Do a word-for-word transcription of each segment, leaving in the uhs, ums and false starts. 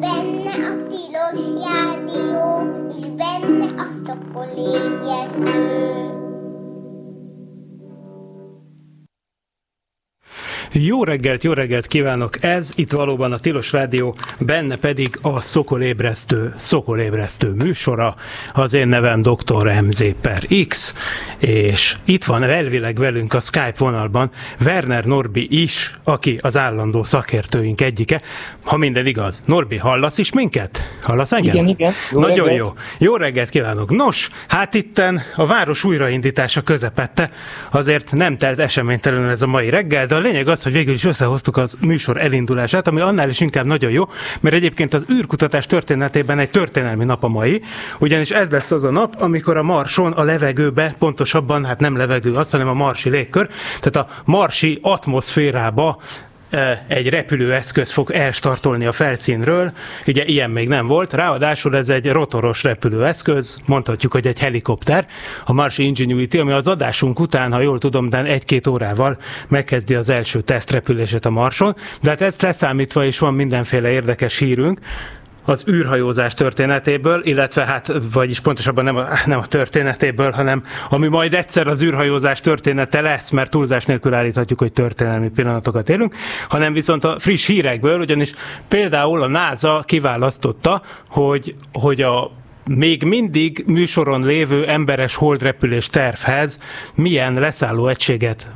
Benne a Tilos Rádió, és benne a szokolégyező. Jó reggelt, jó reggelt kívánok! Ez itt valóban a Tilos Rádió, benne pedig a Szokolébresztő, Szokolébresztő műsora. Az én nevem doktor em zé per X, és itt van elvileg velünk a Skype vonalban Werner Norbi is, aki az állandó szakértőink egyike. Ha minden igaz, Norbi, hallasz is minket? Hallasz engem? Igen, igen. Jó Nagyon reggelt. jó. Jó reggelt kívánok! Nos, hát itten a város újraindítása közepette, azért nem telt eseménytelenül ez a mai reggel, de a lényeg az, hogy végül is összehoztuk az műsor elindulását, ami annál is inkább nagyon jó, mert egyébként az űrkutatás történetében egy történelmi nap a mai, ugyanis ez lesz az a nap, amikor a Marson a levegőbe, pontosabban, hát nem levegő az, hanem a marsi légkör, tehát a marsi atmoszférába egy repülőeszköz fog elstartolni a felszínről, ugye ilyen még nem volt, ráadásul ez egy rotoros repülőeszköz, mondhatjuk, hogy egy helikopter, a Mars Ingenuity, ami az adásunk után, ha jól tudom, de egy-két órával megkezdi az első tesztrepülését a Marson, de hát ezt leszámítva is van mindenféle érdekes hírünk az űrhajózás történetéből, illetve hát, vagyis pontosabban nem a, nem a történetéből, hanem ami majd egyszer az űrhajózás története lesz, mert túlzás nélkül állíthatjuk, hogy történelmi pillanatokat élünk, hanem viszont a friss hírekből, ugyanis például a NASA kiválasztotta, hogy, hogy a még mindig műsoron lévő emberes holdrepülés tervhez milyen leszálló egységet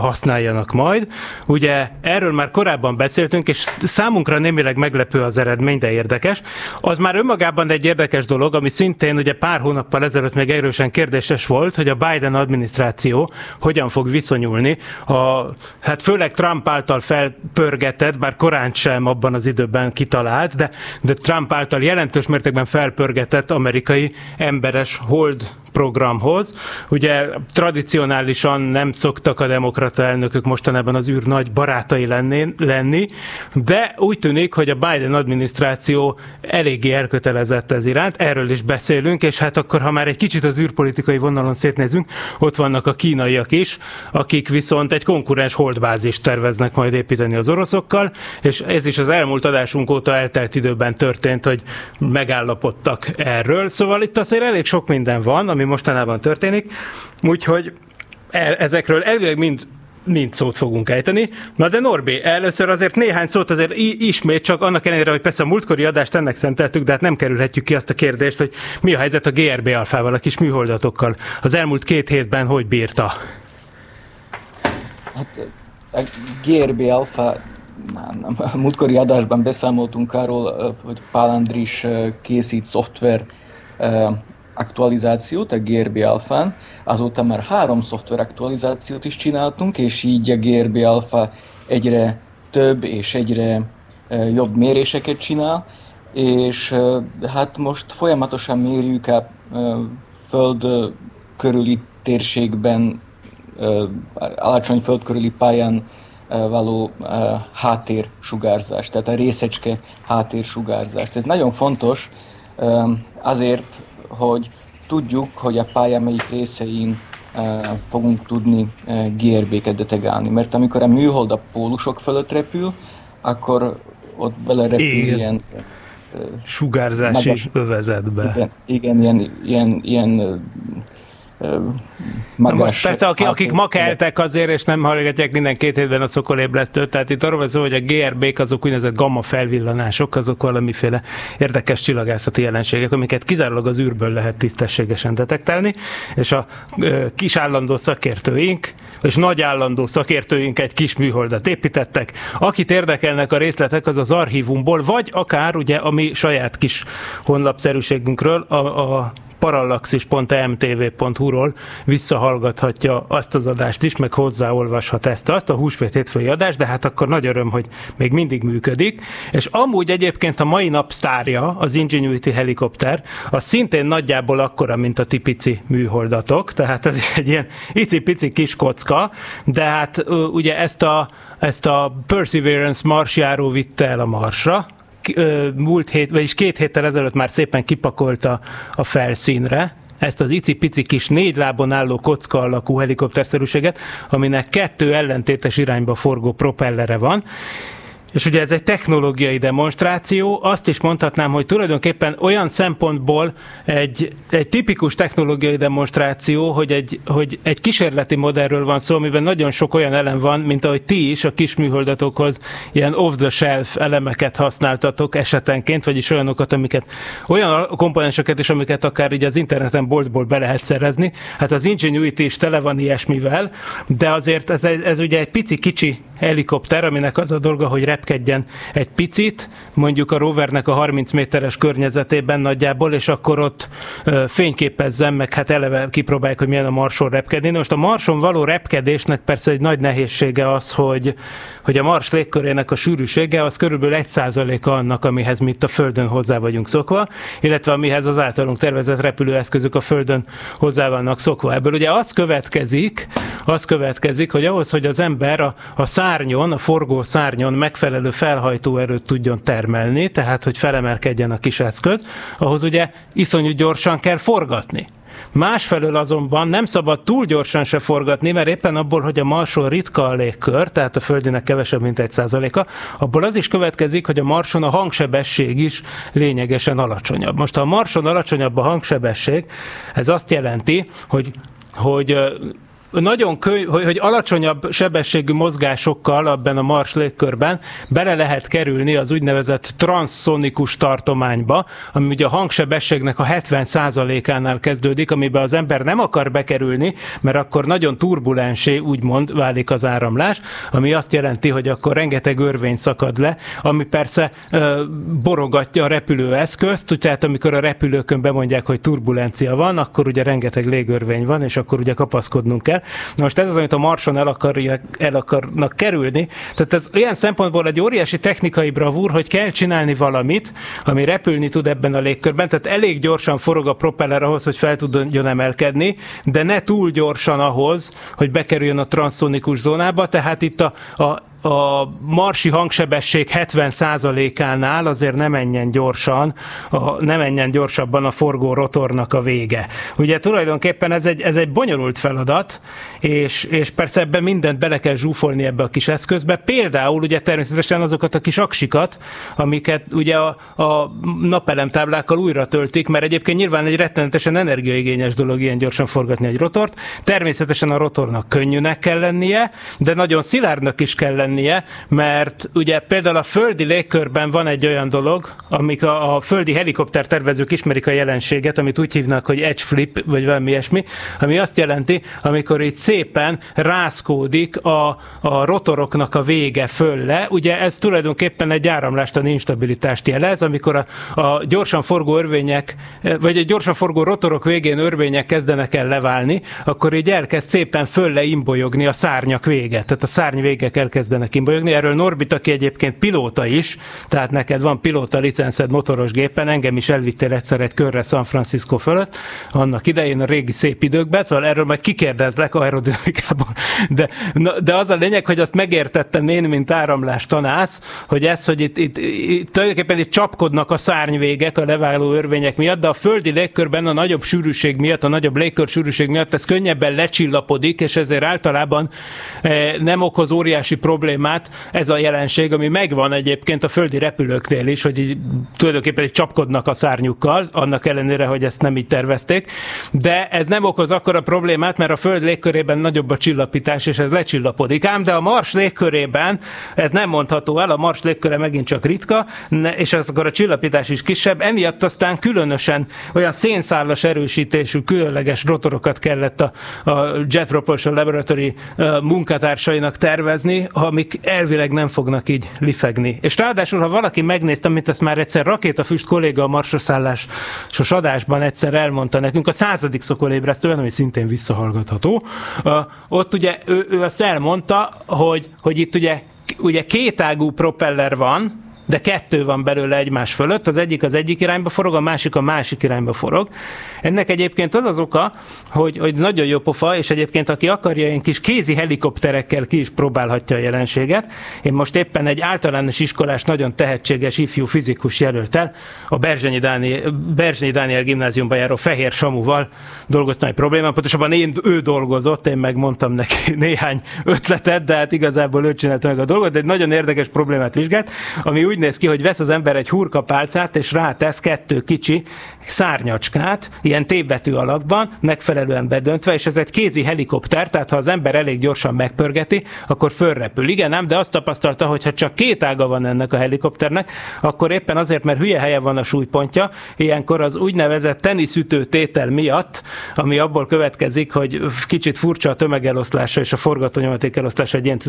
használjanak majd. Ugye erről már korábban beszéltünk, és számunkra némileg meglepő az eredmény, de érdekes. Az már önmagában egy érdekes dolog, ami szintén ugye pár hónappal ezelőtt még erősen kérdéses volt, hogy a Biden adminisztráció hogyan fog viszonyulni a, hát főleg Trump által felpörgetett, bár korán sem abban az időben kitalált, de, de Trump által jelentős mértékben felpörgetett amerikai emberes hold programhoz. Ugye tradicionálisan nem szoktak a demokrata elnökök mostanában az űr nagy barátai lenni, lenni, de úgy tűnik, hogy a Biden adminisztráció eléggé elkötelezett ez iránt, erről is beszélünk, és hát akkor, ha már egy kicsit az űrpolitikai vonalon szétnézünk, ott vannak a kínaiak is, akik viszont egy konkurens holdbázist terveznek majd építeni az oroszokkal, és ez is az elmúlt adásunk óta eltelt időben történt, hogy megállapodtak erről. Szóval itt azért elég sok minden van, ami mostanában történik, úgyhogy ezekről elvileg mind, mind szót fogunk ejteni. Na de Norbi, először azért néhány szót azért ismét csak, annak ellenére, hogy persze a múltkori adást ennek szenteltük, de hát nem kerülhetjük ki azt a kérdést, hogy mi a helyzet a gé er bé alfával, a kis műholdatokkal. Az elmúlt két hétben hogy bírta? Hát a gé er bé alfa, a múltkori adásban beszámoltunk arról, hogy Pál Andris készít szoftver aktualizációt a gé er bé alfán, azóta már három szoftver aktualizációt is csináltunk, és így a gé er bé alfa egyre több és egyre jobb méréseket csinál, és hát most folyamatosan mérjük a föld körüli térségben, alacsony föld körüli pályán való háttérsugárzást, tehát a részecske háttérsugárzást. Ez nagyon fontos azért, hogy tudjuk, hogy a pálya melyik részein uh, fogunk tudni uh, gé er bé-ket detegálni. Mert amikor a műhold a pólusok fölött repül, akkor ott belerepül igen. ilyen... Uh, sugárzási magas, övezetbe. Igen, igen ilyen... ilyen, ilyen uh, magas, most persze, akik, akik ma keltek azért, és nem hallgatják minden két hétben a szokolébresztőt, tehát itt arról szó, hogy a gé er bé-k azok úgynevezett gamma felvillanások, azok valamiféle érdekes csillagászati jelenségek, amiket kizárólag az űrből lehet tisztességesen detektálni, és a ö, kis állandó szakértőink, és nagy állandó szakértőink egy kis műholdat építettek. Akit érdekelnek a részletek, az az archívumból, vagy akár ugye a mi saját kis honlapszerűségünkről, a, a parallaxis pont em té vé pont hú-ról visszahallgathatja azt az adást is, meg hozzáolvashat ezt azt, a húsvét hétfői adást, de hát akkor nagy öröm, hogy még mindig működik. És amúgy egyébként a mai nap sztárja, az Ingenuity helikopter, az szintén nagyjából akkora, mint a ti pici műholdatok, tehát ez egy ilyen icipici kis kocka, de hát ugye ezt a, ezt a Perseverance marsjáró vitte el a Marsra, múlt hét, vagyis két héttel ezelőtt már szépen kipakolta a felszínre ezt az icipici kis négy lábon álló kocka alakú helikopterszerűséget, aminek kettő ellentétes irányba forgó propellere van, És ugye ez egy technológiai demonstráció, azt is mondhatnám, hogy tulajdonképpen olyan szempontból egy, egy tipikus technológiai demonstráció, hogy egy, hogy egy kísérleti modellről van szó, amiben nagyon sok olyan elem van, mint ahogy ti is a kis műholdatokhoz ilyen off-the-shelf elemeket használtatok esetenként, vagyis olyanokat, amiket, olyan komponenseket is, amiket akár így az interneten boltból be lehet szerezni. Hát az Ingenuity is tele van ilyesmivel, de azért ez, ez ugye egy pici-kicsi helikopter, aminek az a dolga, hogy repkedjen egy picit, mondjuk a rovernek a harminc méteres környezetében nagyjából, és akkor ott fényképezzen, meg hát eleve kipróbálják, hogy milyen a Marson repkedni. Most a Marson való repkedésnek persze egy nagy nehézsége az, hogy, hogy a Mars légkörének a sűrűsége az körülbelül egy százaléka annak, amihez mi itt a Földön hozzá vagyunk szokva, illetve amihez az általunk tervezett repülőeszközök a Földön hozzá vannak szokva. Ebből ugye az következik, az következik, hogy ahhoz, hogy az ember a, a szárnyon, a forgó szárnyon megfelelő felhajtóerőt tudjon termelni, tehát hogy felemelkedjen a kis eszköz, ahhoz ugye iszonyú gyorsan kell forgatni. Másfelől azonban nem szabad túl gyorsan se forgatni, mert éppen abból, hogy a Marson ritka a légkör, tehát a Földinek kevesebb, mint egy százaléka, abból az is következik, hogy a Marson a hangsebesség is lényegesen alacsonyabb. Most ha a Marson alacsonyabb a hangsebesség, ez azt jelenti, hogy, hogy nagyon könnyű, hogy, hogy alacsonyabb sebességű mozgásokkal abban a Mars légkörben bele lehet kerülni az úgynevezett transzszonikus tartományba, ami ugye a hangsebességnek a hetven százalékánál kezdődik, amiben az ember nem akar bekerülni, mert akkor nagyon turbulensé, úgymond válik az áramlás, ami azt jelenti, hogy akkor rengeteg örvény szakad le, ami persze ö, borogatja a repülőeszközt, tehát amikor a repülőkön bemondják, hogy turbulencia van, akkor ugye rengeteg légörvény van, és akkor ugye kapaszkodnunk kell. Na most ez az, amit a Marson el, akarja, el akarnak kerülni. Tehát ez olyan szempontból egy óriási technikai bravúr, hogy kell csinálni valamit, ami repülni tud ebben a légkörben. Tehát elég gyorsan forog a propeller ahhoz, hogy fel tudjon emelkedni, de ne túl gyorsan ahhoz, hogy bekerüljön a transzszonikus zónába. Tehát itt a, a a marsi hangsebesség hetven százalékánál azért nem menjen gyorsan, a, nem menjen gyorsabban a forgó rotornak a vége. Ugye tulajdonképpen ez egy, ez egy bonyolult feladat, és, és persze ebben mindent bele kell zsúfolni ebbe a kis eszközbe. Például ugye természetesen azokat a kis aksikat, amiket ugye a, a napelemtáblákkal újra töltik, mert egyébként nyilván egy rettenetesen energiaigényes dolog ilyen gyorsan forgatni egy rotort. Természetesen a rotornak könnyűnek kell lennie, de nagyon szilárdnak is kell lennie, mert ugye például a földi légkörben van egy olyan dolog, amik a, a földi helikoptertervezők ismerik a jelenséget, amit úgy hívnak, hogy edge flip, vagy valami ilyesmi, ami azt jelenti, amikor itt szépen rázkódik a, a rotoroknak a vége fölle, ugye ez tulajdonképpen egy áramlástani instabilitást jelez, amikor a, a gyorsan forgó örvények, vagy a gyorsan forgó rotorok végén örvények kezdenek el leválni, akkor így elkezd szépen fölle imbolyogni a szárnyak vége, tehát a szárny végek elkezd kimbolyogni. Erről Norbit, aki egyébként pilóta is, tehát neked van pilóta licenszed motoros gépen, engem is elvittél egyszer egy körre San Francisco fölött, annak idején a régi szép időkben, szóval erről majd kikérdezlek aerodinamikából. De, na, de az a lényeg, hogy azt megértettem én, mint áramlás tanász, hogy ez, hogy itt, itt, itt tulajdonképpen itt csapkodnak a szárnyvégek a leváló örvények miatt, de a földi légkörben a nagyobb sűrűség miatt, a nagyobb légkör sűrűség miatt ez könnyebben lecsillapodik, és ezért általában eh, nem okoz óriási problémát ez a jelenség, ami megvan egyébként a földi repülőknél is, hogy így, tulajdonképpen így csapkodnak a szárnyukkal, annak ellenére, hogy ezt nem így tervezték, de ez nem okoz akkora problémát, mert a Föld légkörében nagyobb a csillapítás, és ez lecsillapodik. Ám de a Mars légkörében ez nem mondható el, a Mars légköre megint csak ritka, és akkor a csillapítás is kisebb, emiatt aztán különösen olyan szénszálas erősítésű, különleges rotorokat kellett a, a Jet Propulsion Laboratory munkatársainak tervezni, amik elvileg nem fognak így lifegni. És ráadásul, ha valaki megnézte, mint ezt már egyszer rakétafüst kolléga a marsaszállásos adásban egyszer elmondta nekünk, a századik szokolébresztő, ami szintén visszahallgatható, ott ugye ő, ő azt elmondta, hogy, hogy itt ugye, ugye kétágú propeller van, de kettő van belőle egymás fölött, az egyik az egyik irányba forog, a másik a másik irányba forog. Ennek egyébként az az oka, hogy, hogy nagyon jó pofa, és egyébként aki akarja, ilyen kis kézi helikopterekkel ki is próbálhatja a jelenséget. Én most éppen egy általános iskolás, nagyon tehetséges ifjú fizikus jelöltel, a Berzsényi Dániel, Berzsényi Dániel gimnáziumban járó Fehér Samúval dolgoztam egy problémán, pontosabban én, ő dolgozott, én megmondtam neki néhány ötletet, de hát igazából ő csinálta meg a dolgot, de egy nagyon érdekes problémát vizsgált, ami úgy néz ki, hogy vesz az ember egy hurkapálcát, és rátesz kettő kicsi szárnyacskát, ilyen T-betű alakban, megfelelően bedöntve, és ez egy kézi helikopter, tehát ha az ember elég gyorsan megpörgeti, akkor fölrepül. Igen, ám, de azt tapasztalta, hogy ha csak két ága van ennek a helikopternek, akkor éppen azért, mert hülye helye van a súlypontja, ilyenkor az úgynevezett teniszütő tétel miatt, ami abból következik, hogy kicsit furcsa a tömegeloszlása és a forgatónyomaték eloszlása egy ilyen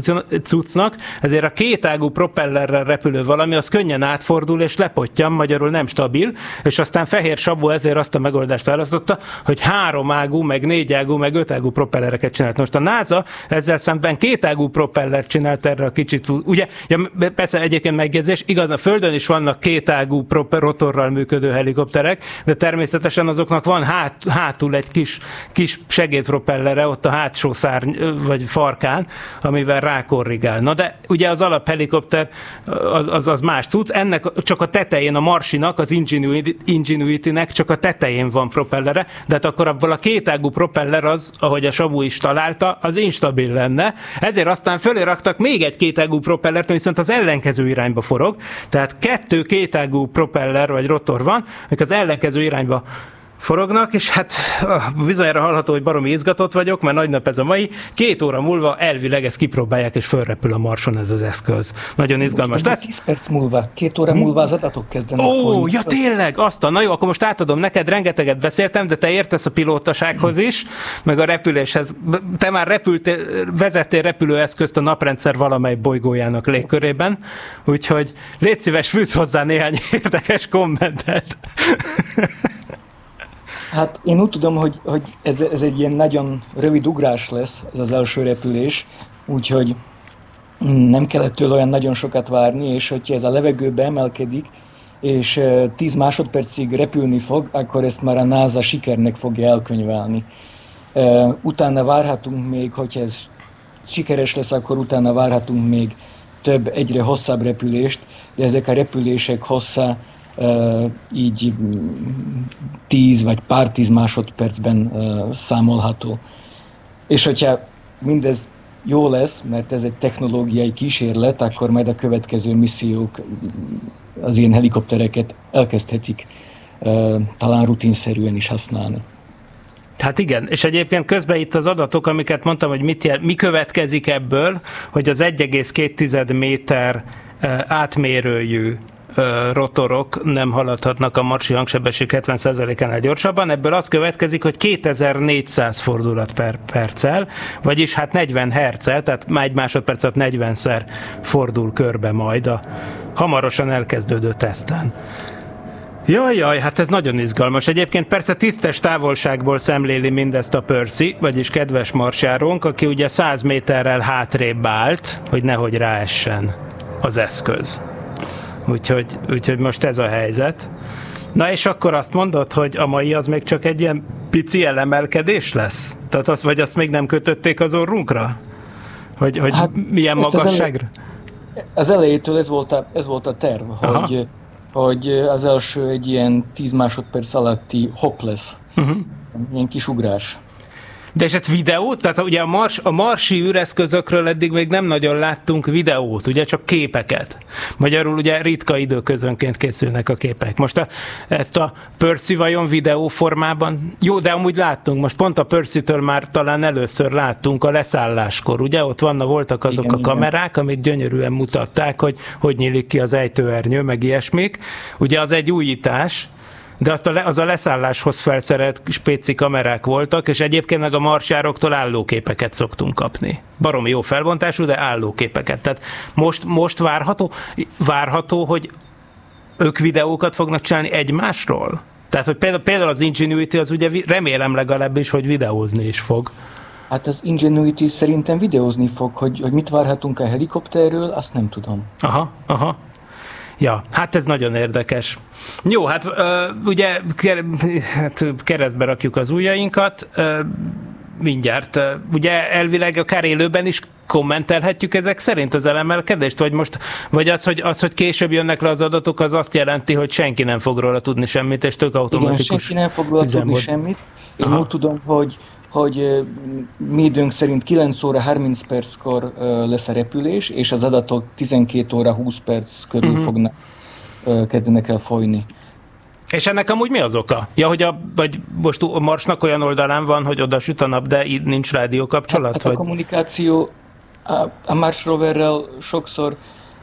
cuccnak, ezért a kétágú propellerrel repülő valami, az könnyen átfordul és lepottyam, magyarul nem stabil, és aztán Fehér Sabó ezért azt a megoldást választotta, hogy három ágú, meg négy ágú, meg öt ágú propellereket csinált. Most a NASA ezzel szemben két ágú propellert csinált erre a kicsit, ugye, ja, persze egyébként megjegyzés, igaz, a Földön is vannak két ágú proper, rotorral működő helikopterek, de természetesen azoknak van hát, hátul egy kis, kis segédpropellere, ott a hátsó szárny, vagy farkán, amivel rákorrigál. Na de ugye az alaphelikopter az, az, az más tudsz, ennek csak a tetején, a Marsinak, az Ingenuity-nek csak a tetején van propellere, de hát akkor abból a kétágú propeller az, ahogy a Sabó is találta, az instabil lenne, ezért aztán fölé raktak még egy kétágú propellert, viszont az ellenkező irányba forog, tehát kettő kétágú propeller vagy rotor van, amik az ellenkező irányba forognak, és hát bizonyára hallható, hogy baromi izgatott vagyok, mert nagy nap ez a mai. Két óra múlva elvileg ezt kipróbálják, és fölrepül a Marson ez az eszköz. Nagyon izgalmas most lesz. tíz perc múlva, két óra múlva az adatok kezdenek. Ó, folyni. Ja tényleg, aztán, na jó, akkor most átadom neked, rengeteget beszéltem, de te értesz a pilótasághoz is, meg a repüléshez. Te már repültél, vezettél repülőeszközt a naprendszer valamely bolygójának légkörében, úgyhogy légy szíves, fűz hozzá néhány érdekes kommentet. Hát én úgy tudom, hogy, hogy ez, ez egy ilyen nagyon rövid ugrás lesz, ez az első repülés, úgyhogy nem kell ettől olyan nagyon sokat várni, és hogyha ez a levegőbe emelkedik, és tíz másodpercig repülni fog, akkor ezt már a NASA sikernek fogja elkönyvelni. Utána várhatunk még, hogyha ez sikeres lesz, akkor utána várhatunk még több, egyre hosszabb repülést, de ezek a repülések hossza, Uh, így tíz vagy pár tíz másodpercben uh, számolható. És hogyha mindez jó lesz, mert ez egy technológiai kísérlet, akkor majd a következő missziók az ilyen helikoptereket elkezdhetik uh, talán rutinszerűen is használni. Hát igen, és egyébként közben itt az adatok, amiket mondtam, hogy mit jel, mi következik ebből, hogy az egy egész két méter uh, átmérőjű rotorok nem haladhatnak a marsi hangsebesség hetven százalékánál gyorsabban. Ebből az következik, hogy kétezer-négyszáz fordulat per perccel, vagyis hát negyven herccel, tehát már egy másodpercet negyvenszer fordul körbe majd a hamarosan elkezdődő teszten. Jaj, jaj, hát ez nagyon izgalmas. Egyébként persze tisztes távolságból szemléli mindezt a Percy, vagyis kedves marsjárónk, aki ugye száz méterrel hátrébb állt, hogy nehogy ráessen az eszköz. Úgyhogy, úgyhogy most ez a helyzet. Na és akkor azt mondod, hogy a mai az még csak egy ilyen pici elemelkedés lesz? Tehát azt, vagy azt még nem kötötték az orrunkra? Hogy, hogy hát milyen magasságra? Az, elej, az elejétől ez volt a, ez volt a terv, hogy, hogy az első egy ilyen tíz másodperc alatti hop lesz. Uh-huh. Ilyen kis ugrás. De és hát videót? Tehát ugye a, mars, a marsi űreszközökről eddig még nem nagyon láttunk videót, ugye csak képeket. Magyarul ugye ritka időközönként készülnek a képek. Most a, ezt a Percy vajon videó formában? Jó, de amúgy láttunk, most pont a Percy-től már talán először láttunk a leszálláskor, ugye? Ott vannak, voltak azok igen, a kamerák, igen, amik gyönyörűen mutatták, hogy hogy nyílik ki az ejtőernyő, meg ilyesmik. Ugye az egy újítás, de azt a le, az a leszálláshoz felszerelt spéci kamerák voltak, és egyébként meg a marsjároktól állóképeket szoktunk kapni. Baromi jó felbontású, de állóképeket. Tehát most, most várható, várható, hogy ők videókat fognak csinálni egymásról? Tehát, hogy például, például az Ingenuity, az ugye remélem legalábbis, hogy videózni is fog. Hát az Ingenuity szerintem videózni fog, hogy, hogy mit várhatunk a helikopterről, azt nem tudom. Aha, aha. Ja, hát ez nagyon érdekes. Jó, hát ugye keresztbe rakjuk az ujjainkat, mindjárt. Ugye elvileg akár élőben is kommentelhetjük ezek szerint az elemelkedést, vagy most, vagy az, hogy, az, hogy később jönnek le az adatok, az azt jelenti, hogy senki nem fog róla tudni semmit, és tök automatikus. Igen, senki nem fog róla tudni semmit. Én úgy tudom, hogy, hogy mi időnk szerint kilenc óra harminc perckor lesz a repülés, és az adatok tizenkét óra húsz perc körül uh-huh. fognak, kezdenek el folyni. És ennek amúgy mi az oka? Ja, hogy a, vagy most a Marsnak olyan oldalán van, hogy oda süt a nap, de itt nincs rádiókapcsolat? Hát, vagy? A kommunikáció a, a Mars roverrel sokszor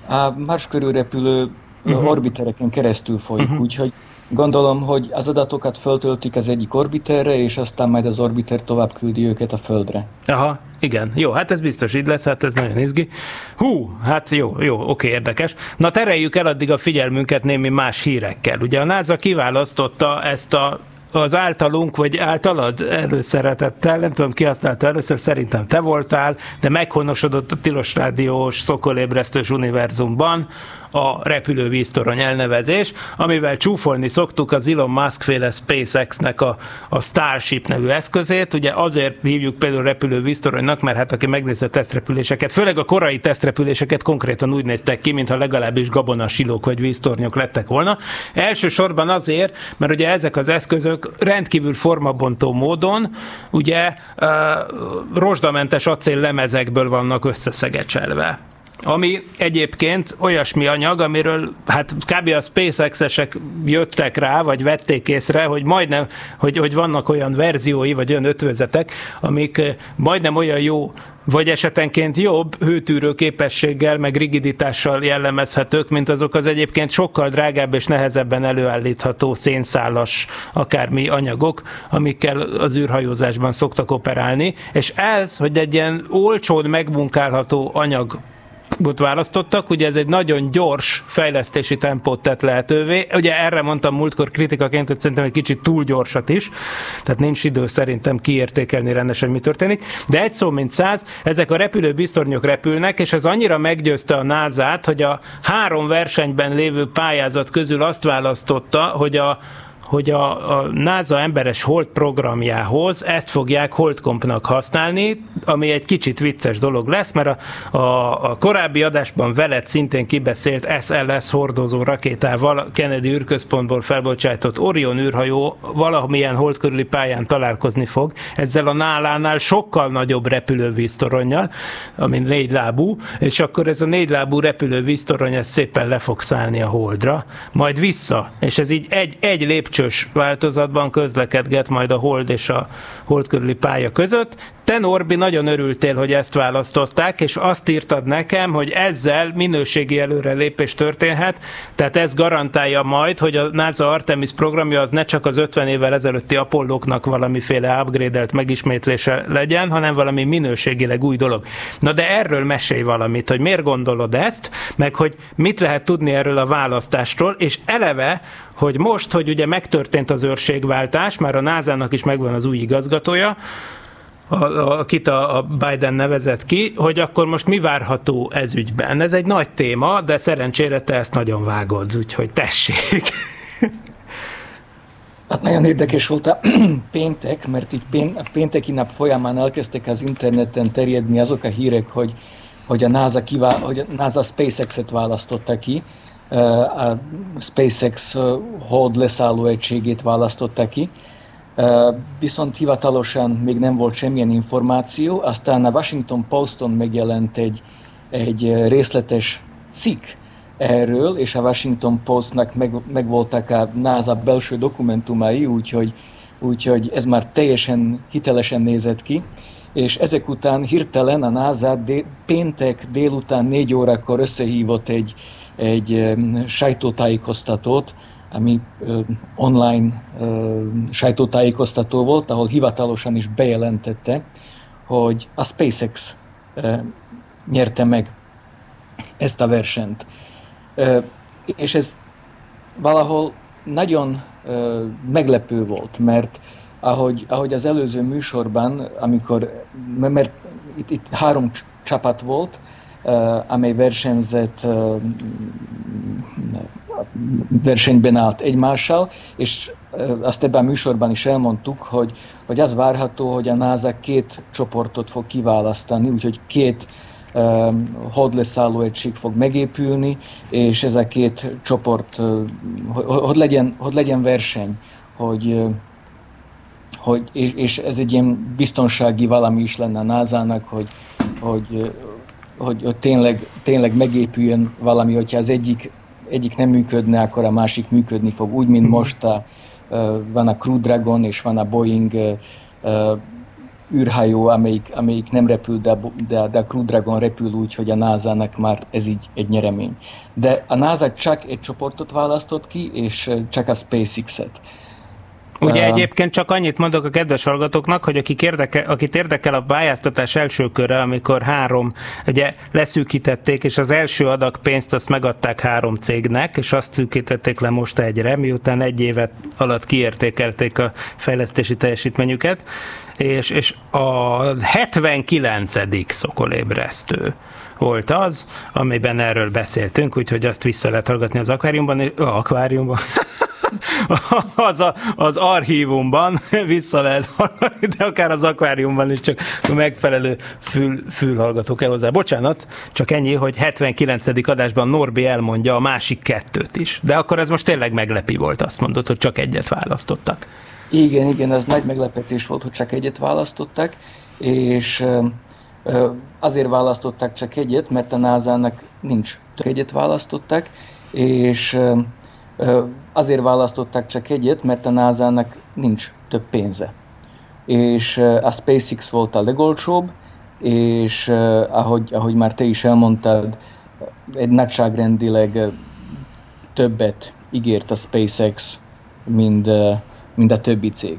a Mars körül repülő uh-huh. orbitereken keresztül folyik, uh-huh. úgyhogy gondolom, hogy az adatokat feltöltik az egyik orbiterre, és aztán majd az orbiter tovább küldi őket a Földre. Aha, igen. Jó, hát ez biztos így lesz, hát ez nagyon izgi. Hú, hát jó, jó, oké, érdekes. Na tereljük el addig a figyelmünket némi más hírekkel. Ugye a NASA kiválasztotta ezt a az általunk, vagy általad előszeretettel, nem tudom ki használta először, szerintem te voltál, de meghonosodott a Tilos Rádiós szokolébresztős univerzumban a repülő víztorony elnevezés, amivel csúfolni szoktuk az Elon Musk féle SpaceX-nek a, a Starship nevű eszközét. Ugye azért hívjuk például repülő víztoronynak, mert hát aki megnézte a tesztrepüléseket, főleg a korai tesztrepüléseket konkrétan úgy néztek ki, mintha legalábbis gabonasilók vagy víztornyok lettek volna. Elsősorban azért, mert ugye ezek az eszközök rendkívül formabontó módon, ugye rozsdamentes acéllemezekből vannak összeszegecselve. Ami egyébként olyasmi anyag, amiről hát kb. A SpaceX-esek jöttek rá, vagy vették észre, hogy majdnem, hogy, hogy vannak olyan verziói, vagy olyan ötvözetek, amik majdnem olyan jó, vagy esetenként jobb hőtűrő képességgel, meg rigiditással jellemezhetők, mint azok az egyébként sokkal drágább és nehezebben előállítható szénszálas akármi anyagok, amikkel az űrhajózásban szoktak operálni. És ez, hogy egy ilyen olcsón megmunkálható anyag ott választottak, ugye ez egy nagyon gyors fejlesztési tempót tett lehetővé. Ugye erre mondtam múltkor kritikaként, hogy szerintem egy kicsit túl gyorsat is, tehát nincs idő szerintem kiértékelni rendesen, mi történik, de egy szó mint száz, ezek a repülő biztornyok repülnek, és ez annyira meggyőzte a nását, hogy a három versenyben lévő pályázat közül azt választotta, hogy a hogy a, a NASA emberes hold programjához ezt fogják holdkompnak használni, ami egy kicsit vicces dolog lesz, mert a, a, a korábbi adásban veled szintén kibeszélt es el es hordozó rakétával Kennedy űrközpontból felbocsátott Orion űrhajó valamilyen hold körüli pályán találkozni fog, ezzel a nálánál sokkal nagyobb repülővíztoronnyal, ami négy lábú, és akkor ez a négy lábú repülővíztorony ez szépen le fog szállni a holdra, majd vissza, és ez így egy, egy lépcső csös változatban közlekedget majd a hold és a hold körüli pálya között. Te, Norbi, nagyon örültél, hogy ezt választották, és azt írtad nekem, hogy ezzel minőségi előrelépés történhet, tehát ez garantálja majd, hogy a NASA Artemis programja az ne csak az ötven évvel ezelőtti Apollóknak valamiféle upgrade-elt megismétlése legyen, hanem valami minőségileg új dolog. Na de erről mesélj valamit, hogy miért gondolod ezt, meg hogy mit lehet tudni erről a választásról, és eleve, hogy most, hogy ugye megtörtént az őrségváltás, már a nászának is megvan az új igazgatója, akit a, a Biden nevezett ki, hogy akkor most mi várható ez ügyben? Ez egy nagy téma, de szerencsére te ezt nagyon vágod, úgyhogy tessék! Hát nagyon érdekes volt a péntek, mert így pén, a pénteki nap folyamán elkezdtek az interneten terjedni azok a hírek, hogy, hogy, a, NASA kivá, hogy a NASA SpaceX-et választotta ki, a SpaceX hold leszálló egységét választotta ki, viszont hivatalosan még nem volt semmilyen információ, aztán a Washington Poston megjelent egy, egy részletes cikk erről, és a Washington Postnak meg, megvoltak a NASA belső dokumentumai, úgyhogy, úgyhogy ez már teljesen hitelesen nézett ki, és ezek után hirtelen a NASA dé, péntek délután négy órakor összehívott egy, egy sajtótájékoztatót, ami ö, online ö, sajtótájékoztató volt, ahol hivatalosan is bejelentette, hogy a SpaceX ö, nyerte meg ezt a versenyt. Ö, és ez valahol nagyon ö, meglepő volt, mert ahogy, ahogy az előző műsorban, amikor, mert itt, itt három csapat volt, Uh, amely versenyzett uh, versenyben állt egymással, és azt ebben a műsorban is elmondtuk, hogy, hogy az várható, hogy a NASA két csoportot fog kiválasztani, úgyhogy két um, hadleszálló egység fog megépülni, és ez a két csoport, uh, hogy, legyen, hogy legyen verseny, hogy, hogy és, és ez egy ilyen biztonsági valami is lenne a nászának, hogy, hogy, hogy, hogy tényleg, tényleg megépüljön valami, hogyha az egyik egyik nem működne, akkor a másik működni fog. Úgy, mint most a, van a Crew Dragon és van a Boeing űrhajó, amelyik, amelyik nem repül, de, de, de a Crew Dragon repül úgy, hogy a nászának már ez így egy nyeremény. De a NASA csak egy csoportot választott ki, és csak a SpaceX-et. Ugye egyébként csak annyit mondok a kedves hallgatóknak, hogy akik érdekel, akit érdekel a pályáztatás első körre, amikor három, ugye leszűkítették, és az első adag pénzt azt megadták három cégnek, és azt szűkítették le most egyre, miután egy évet alatt kiértékelték a fejlesztési teljesítményüket, és, és a hetvenkilencedik szokolébresztő volt az, amiben erről beszéltünk, úgyhogy azt vissza lehet hallgatni az akváriumban, és, ö, akváriumban... Az, a, az archívumban vissza lehet hallani, de akár az akváriumban is csak megfelelő fül, fülhallgatók el hozzá. Bocsánat, csak ennyi, hogy hetvenkilencedik adásban Norbi elmondja a másik kettőt is. De akkor ez most tényleg meglepi volt, azt mondod, hogy csak egyet választottak. Igen, igen, ez nagy meglepetés volt, hogy csak egyet választottak, és azért választották csak egyet, mert a nászának nincs. Egyet választottak, és... Azért választották csak egyet, mert a nászának nincs több pénze. És a SpaceX volt a legolcsóbb, és ahogy, ahogy már te is elmondtad, egy nagyságrendileg többet ígért a SpaceX, mint, mint a többi cég.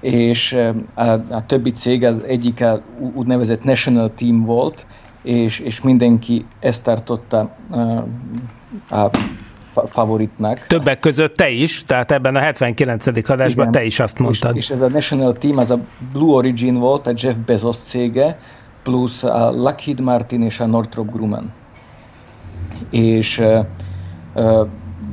És a, a többi cég az egyik a úgynevezett National Team volt, és, és mindenki ezt tartotta a, a favoritnak. Többek között te is, tehát ebben a hetvenkilencedik adásban te is azt mondtad. És, és ez a National Team, az a Blue Origin volt, a Jeff Bezos cége, plusz a Lockheed Martin és a Northrop Grumman. És uh, uh,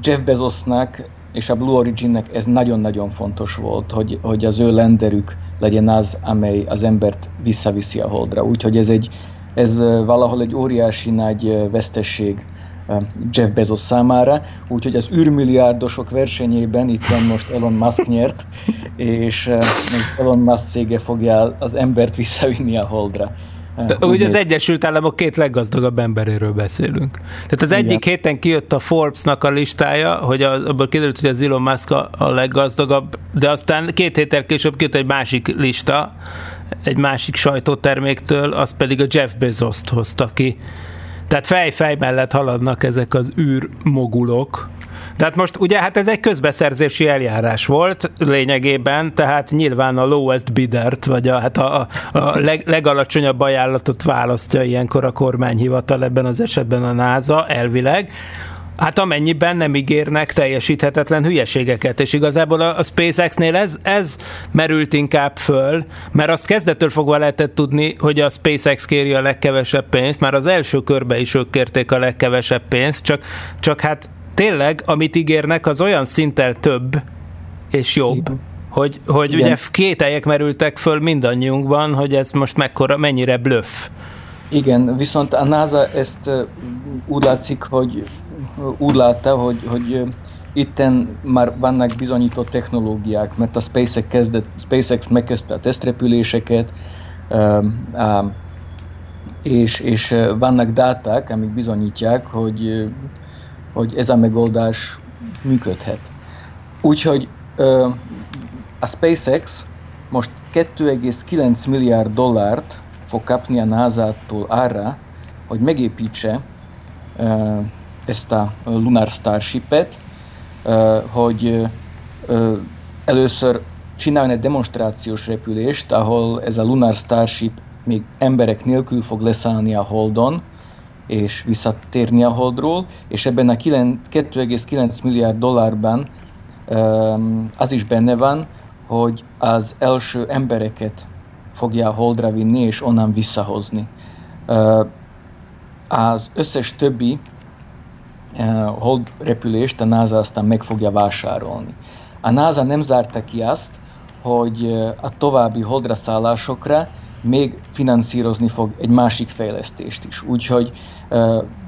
Jeff Bezosnak és a Blue Originnek ez nagyon-nagyon fontos volt, hogy, hogy az ő lenderük legyen az, amely az embert visszaviszi a Holdra. Úgyhogy ez, egy, ez valahol egy óriási nagy veszteség Jeff Bezos számára, úgyhogy az űrmilliárdosok versenyében itt van most Elon Musk nyert, és most Elon Musk cége fogja az embert visszavinni a Holdra. Úgy, Úgy az Egyesült Államok két leggazdagabb emberéről beszélünk. Tehát az igen. Egyik héten kijött a Forbes-nak a listája, hogy az, abból kiderült, hogy az Elon Musk a, a leggazdagabb, de aztán két héttel később kijött egy másik lista, egy másik sajtóterméktől, az pedig a Jeff Bezost hozta ki. Tehát fej-fej mellett haladnak ezek az űrmogulok. Tehát most ugye, hát ez egy közbeszerzési eljárás volt lényegében, tehát nyilván a lowest biddert, vagy a, hát a, a leg, legalacsonyabb ajánlatot választja ilyenkor a kormányhivatal, ebben az esetben a NASA elvileg. Hát amennyiben nem ígérnek teljesíthetetlen hülyeségeket, és igazából a SpaceX-nél ez, ez merült inkább föl, mert azt kezdettől fogva lehetett tudni, hogy a SpaceX kéri a legkevesebb pénzt, már az első körbe is ők kérték a legkevesebb pénzt, csak, csak hát tényleg, amit ígérnek, az olyan szinten több és jobb, hogy, hogy ugye kételyek merültek föl mindannyiunkban, hogy ez most mekkora, mennyire bluff. Igen, viszont a NASA ezt úgy látszik, hogy úgy látta, hogy, hogy itten már vannak bizonyított technológiák, mert a SpaceX, kezdett, SpaceX megkezdte a tesztrepüléseket, és, és vannak dáták, amik bizonyítják, hogy, hogy ez a megoldás működhet. Úgyhogy a SpaceX most két egész kilenc milliárd dollárt fog kapni a NASA-tól arra, hogy megépítse ezt a Lunar Starship-et, hogy először csináljon egy demonstrációs repülést, ahol ez a Lunar Starship még emberek nélkül fog leszállni a Holdon, és visszatérni a Holdról, és ebben a két egész kilenc milliárd dollárban az is benne van, hogy az első embereket fogja a Holdra vinni, és onnan visszahozni. Az összes többi hold repülést a NASA aztán meg fogja vásárolni. A NASA nem zárta ki azt, hogy a további holdra szállásokra még finanszírozni fog egy másik fejlesztést is. Úgyhogy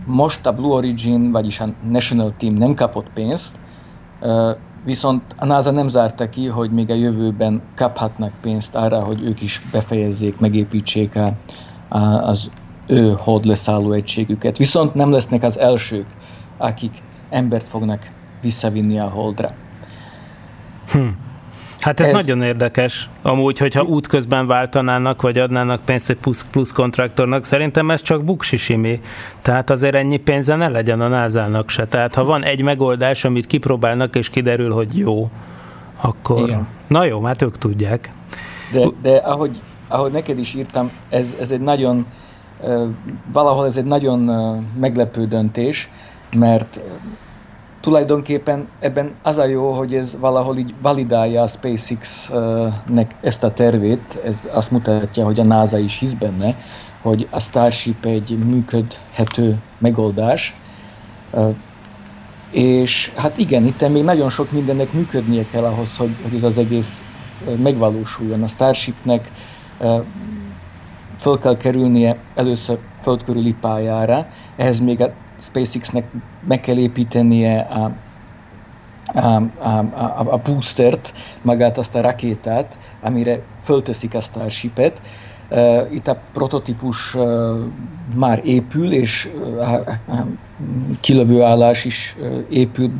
most a Blue Origin, vagyis a National Team nem kapott pénzt, viszont a NASA nem zárta ki, hogy még a jövőben kaphatnak pénzt arra, hogy ők is befejezzék, megépítsék a, a, az ő holdleszálló egységüket. Viszont nem lesznek az elsők, akik embert fognak visszavinni a holdra. Hm. Hát ez, ez nagyon érdekes. Amúgy, hogyha útközben váltanának, vagy adnának pénzt egy plusz, plusz kontraktornak, szerintem ez csak buksi simi. Tehát azért ennyi pénze ne legyen a názának se. Tehát ha van egy megoldás, amit kipróbálnak, és kiderül, hogy jó, akkor... Igen. Na jó, hát ők tudják. De, de ahogy, ahogy neked is írtam, ez, ez egy nagyon... Valahol ez egy nagyon meglepő döntés, mert... Tulajdonképpen ebben az a jó, hogy ez valahol így validálja a SpaceX-nek ezt a tervét, ez azt mutatja, hogy a NASA is hisz benne, hogy a Starship egy működhető megoldás, és hát igen, itt még nagyon sok mindennek működnie kell ahhoz, hogy ez az egész megvalósuljon. A Starshipnek föl kell kerülnie először földkörüli pályára, ehhez még a SpaceX-nek meg kell építenie a, a, a, a, a boostert, magát azt a rakétát, amire fölteszik a Starshipet. Uh, itt a prototípus uh, már épül, és a, a, a kilövőállás is épül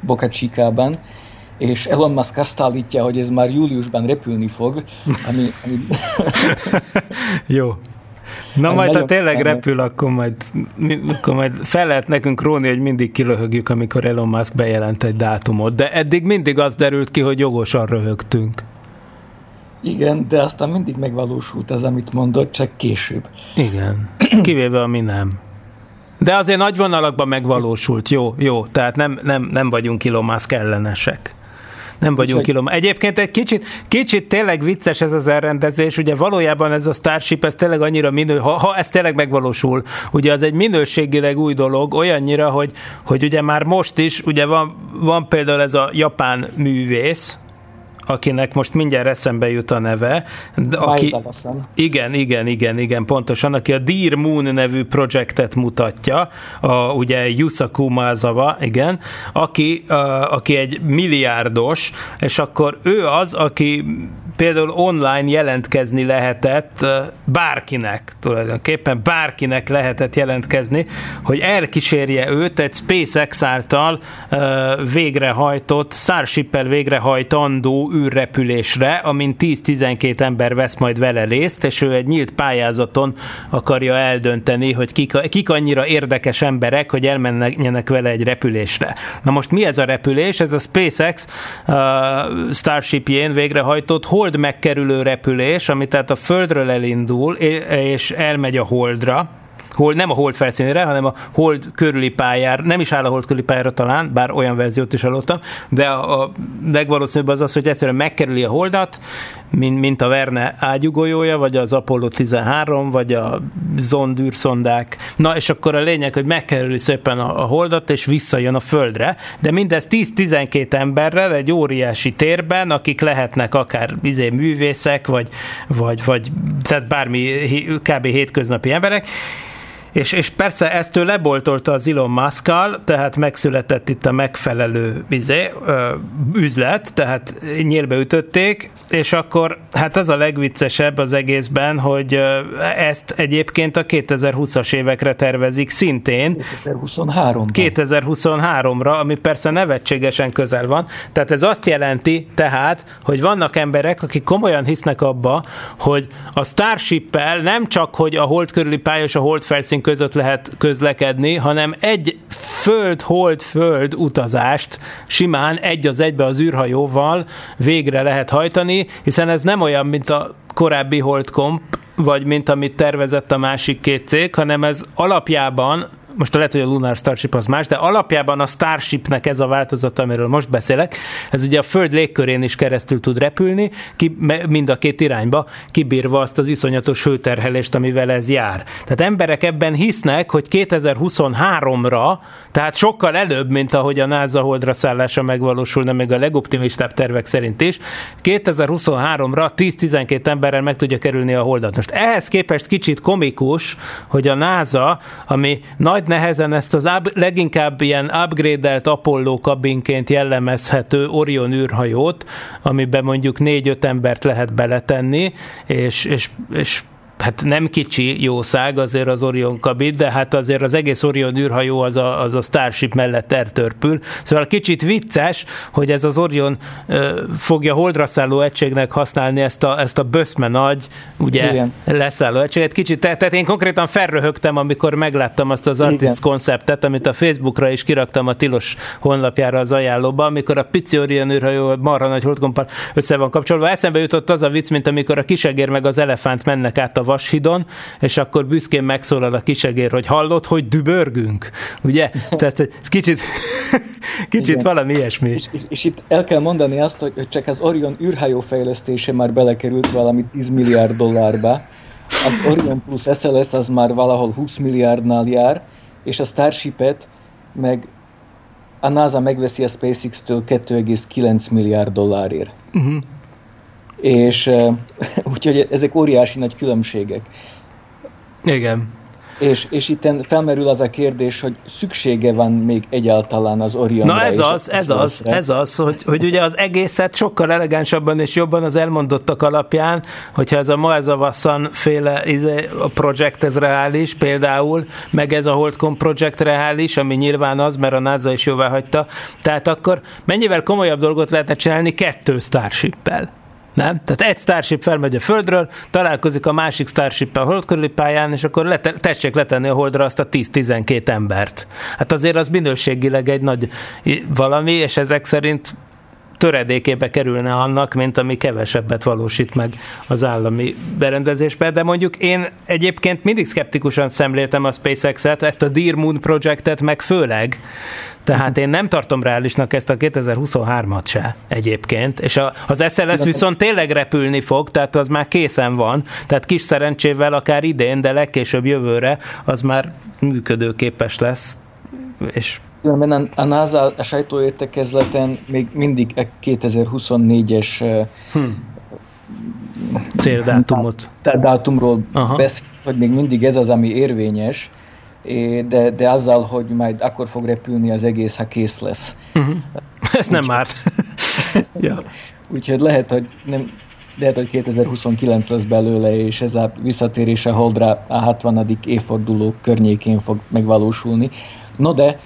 Boca Chicában, és Elon Musk azt állítja, hogy ez már júliusban repülni fog. Ami, ami... Jó. Na én majd, ha tényleg repül, akkor majd, akkor majd fel lehet nekünk róni, hogy mindig kilöhögjük, amikor Elon Musk bejelent egy dátumot. De eddig mindig az derült ki, hogy jogosan röhögtünk. Igen, de aztán mindig megvalósult az, amit mondott, csak később. Igen, kivéve ami nem. De azért nagy vonalakban megvalósult, jó, jó. Tehát nem, nem, nem vagyunk Elon Musk ellenesek. Nem vagyunk kilom. Egyébként egy kicsit, kicsit tényleg vicces ez az elrendezés, ugye valójában ez a Starship, ez tényleg annyira minő, ha, ha ez tényleg megvalósul, ugye az egy minőségileg új dolog, olyannyira, hogy, hogy ugye már most is, ugye van, van például ez a japán művész, akinek most mindjárt eszembe jut a neve. Aki, igen, igen, igen, igen, pontosan, aki a Dear Moon nevű projektet mutatja, a, ugye Yusaku Maezawa, igen, aki, a, aki egy milliárdos, és akkor ő az, aki például online jelentkezni lehetett bárkinek, tulajdonképpen bárkinek lehetett jelentkezni, hogy elkísérje őt egy SpaceX által végrehajtott, Starship-el végrehajtandó űrrepülésre, amin tíz-tizenkét ember vesz majd vele részt, és ő egy nyílt pályázaton akarja eldönteni, hogy kik, kik annyira érdekes emberek, hogy elmenjenek vele egy repülésre. Na most mi ez a repülés? Ez a SpaceX uh, Starship-jén végrehajtott hold megkerülő repülés, ami tehát a Földről elindul, és elmegy a holdra, Hold, nem a hold felszínére, hanem a hold körüli pályára, nem is áll a hold körüli pályára talán, bár olyan verziót is hallottam, de a, a legvalószínűbb az az, hogy egyszerűen megkerüli a holdat, mint, mint a Verne ágyugójója, vagy az Apollo tizenhárom, vagy a zondűrszondák. Na, és akkor a lényeg, hogy megkerüli szépen a, a holdat, és visszajön a földre, de mindez tíz-tizenkét emberrel egy óriási térben, akik lehetnek akár izé, művészek, vagy, vagy, vagy tehát bármi kb. Hétköznapi emberek. És, és persze eztől leboltolta az Elon Muskkal, tehát megszületett itt a megfelelő izé, ö, üzlet, tehát nyílbe ütötték, és akkor hát ez a legviccesebb az egészben, hogy ö, ezt egyébként a kétezer-húszas évekre tervezik szintén. kétezer-huszonháromban. kétezer-huszonháromra, ami persze nevetségesen közel van. Tehát ez azt jelenti tehát, hogy vannak emberek, akik komolyan hisznek abba, hogy a Starship-el nem csak, hogy a hold körüli pálya és a hold felszín között lehet közlekedni, hanem egy föld-hold-föld utazást simán egy az egybe az űrhajóval végre lehet hajtani, hiszen ez nem olyan, mint a korábbi holdkomp, vagy mint amit tervezett a másik két cég, hanem ez alapjában most lehet, hogy a Lunar Starship az más, de alapjában a Starshipnek ez a változata, amiről most beszélek, ez ugye a Föld légkörén is keresztül tud repülni, ki, mind a két irányba, kibírva azt az iszonyatos hőterhelést, amivel ez jár. Tehát emberek ebben hisznek, hogy kétezer-huszonháromra, tehát sokkal előbb, mint ahogy a NASA holdra szállása megvalósulna, még a legoptimistább tervek szerint is, kétezer-huszonháromra tíz-tizenkét emberrel meg tudja kerülni a holdat. Most ehhez képest kicsit komikus, hogy a NASA, ami nagy nehezen ezt az up, leginkább ilyen upgrade-elt Apollo kabinként jellemezhető Orion űrhajót, amiben mondjuk négy-öt embert lehet beletenni, és, és, és hát nem kicsi jószág azért az Orion kabin, de hát azért az egész Orion űrhajó az a, az a Starship mellett eltörpül. Szóval kicsit vicces, hogy ez az Orion ö, fogja holdra szálló egységnek használni ezt a, ezt a böszme nagy, ugye, igen, leszálló egységet. Kicsit, tehát én konkrétan felröhögtem, amikor megláttam azt az artist konceptet, amit a Facebookra is kiraktam a Tilos honlapjára az ajánlóba, amikor a pici Orion űrhajó marha nagy holdgompal össze van kapcsolva. Eszembe jutott az a vicc, mint amikor a kisegér meg az elefánt mennek át a Vashidon, és akkor büszkén megszólal a kisegér, hogy hallod, hogy dübörgünk, ugye? Tehát ez kicsit, kicsit igen, valami ilyesmi. És, és, és itt el kell mondani azt, hogy csak az Orion űrhajó fejlesztése már belekerült valami tíz milliárd dollárba, az Orion plusz es el es az már valahol húsz milliárdnál jár, és a Starshipet meg a NASA megveszi a SpaceX-től kettő egész kilenc milliárd dollárért. Uh-huh. És uh, úgyhogy ezek óriási nagy különbségek. Igen. És, és itten felmerül az a kérdés, hogy szüksége van még egyáltalán az Orionra. Na ez az, ez az, ez az, hogy, hogy ugye az egészet sokkal elegánsabban és jobban az elmondottak alapján, hogyha ez a Maezawa-san féle a projekt ez reális, például, meg ez a Holdcom projekt reális, ami nyilván az, mert a NASA is jóvá hagyta, tehát akkor mennyivel komolyabb dolgot lehetne csinálni kettő Starship-pel? Nem? Tehát egy Starship felmegy a Földről, találkozik a másik Starshippel a hold körüli pályán, és akkor lete- tessék letenni a holdra azt a tíz-tizenkét embert. Hát azért az minőségileg egy nagy valami, és ezek szerint töredékébe kerülne annak, mint ami kevesebbet valósít meg az állami berendezésben, de mondjuk én egyébként mindig szkeptikusan szemléltem a SpaceX-et, ezt a Dear Moon projektet meg főleg, tehát én nem tartom reálisnak ezt a kétezer-huszonhármat se egyébként, és a, az es el es viszont tényleg repülni fog, tehát az már készen van, tehát kis szerencsével akár idén, de legkésőbb jövőre az már működőképes lesz, és különben a NASA a sajtóértekezleten még mindig a kétezer-huszonnégyes hmm. céldátumot. Dátumról beszél, hogy még mindig ez az, ami érvényes, de, de azzal, hogy majd akkor fog repülni az egész, ha kész lesz. Uh-huh. Ez nem árt. ja. Úgyhogy lehet, hogy nem, lehet, hogy kétezer-huszonkilenc lesz belőle, és ez a visszatérés a Holdra a hatvanadik évforduló környékén fog megvalósulni. No de,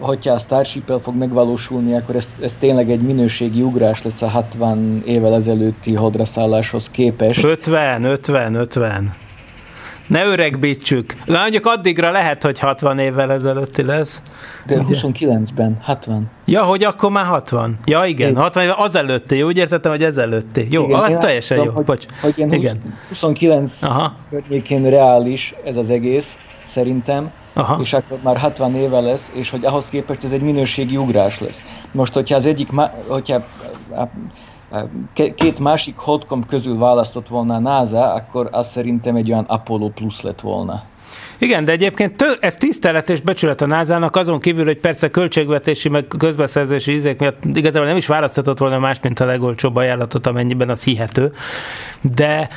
hogyha a Starship-el fog megvalósulni, akkor ez, ez tényleg egy minőségi ugrás lesz a hatvan évvel ezelőtti hodraszálláshoz képest. ötven, ötven, ötven. Ne öregbítsük. Mondjuk addigra lehet, hogy hatvan évvel ezelőtti lesz. De ugye? huszonkilencben, hatvan. Ja, hogy akkor már hatvan. Ja, igen, é. hatvan évvel azelőtti. Úgy értettem, hogy ezelőtti. Jó, igen, az teljesen tudom, jó. Hogy, hogy igen, igen. huszonkilenc környékén reális ez az egész, szerintem. Aha. És akkor már hatvan éve lesz, és hogy ahhoz képest ez egy minőségi ugrás lesz. Most, hogyha az egyik, hogyha két másik holdcom közül választott volna a NASA, akkor az szerintem egy olyan Apollo plusz lett volna. Igen, de egyébként tő, ez tisztelet és becsület a nászának, azon kívül, hogy persze költségvetési meg közbeszerzési ízek miatt igazából nem is választhatott volna más, mint a legolcsóbb ajánlatot, amennyiben az hihető. De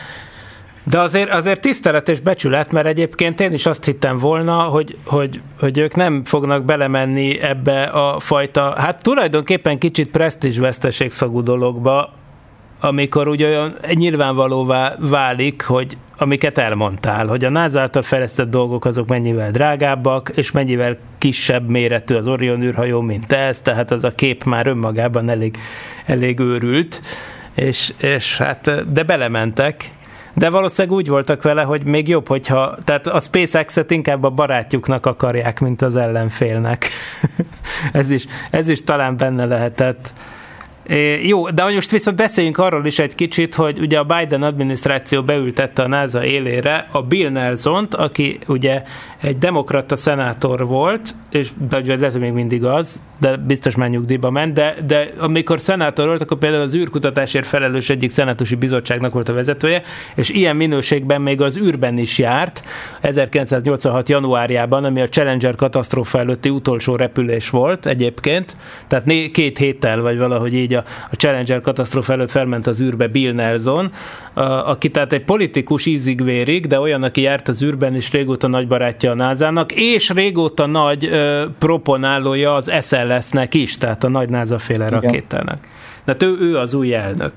De azért, azért tisztelet és becsület, mert egyébként én is azt hittem volna, hogy, hogy, hogy ők nem fognak belemenni ebbe a fajta, hát tulajdonképpen kicsit presztízsveszteségszagú dologba, amikor úgy olyan nyilvánvalóvá válik, hogy amiket elmondtál, hogy a NASA által fejlesztett dolgok azok mennyivel drágábbak, és mennyivel kisebb méretű az Orion űrhajó, mint ez, tehát az a kép már önmagában elég, elég őrült, és, és hát de belementek. De valószínűleg úgy voltak vele, hogy még jobb, hogyha, tehát a SpaceX-et inkább a barátjuknak akarják, mint az ellenfélnek. ez, is, ez is talán benne lehetett. Jó, de most viszont beszéljünk arról is egy kicsit, hogy ugye a Biden adminisztráció beültette a NASA élére a Bill Nelsont, aki ugye egy demokrata szenátor volt, és lehet, hogy még mindig az, de biztos már nyugdíjba ment, de, de amikor szenátor volt, akkor például az űrkutatásért felelős egyik szenátusi bizottságnak volt a vezetője, és ilyen minőségben még az űrben is járt, ezerkilencszáznyolcvanhat januárjában, ami a Challenger katasztrófa előtti utolsó repülés volt egyébként, tehát né- két héttel, vagy valahogy így a, a Challenger katasztrófa előtt felment az űrbe Bill Nelson, a, aki tehát egy politikus ízig-vérig, de olyan, aki járt az űrben, és régóta nagy barátja a názának, és régóta nagy ö, proponálója az es el es-nek is, tehát a nagy NASA-féle rakétának. Tehát ő, ő az új elnök.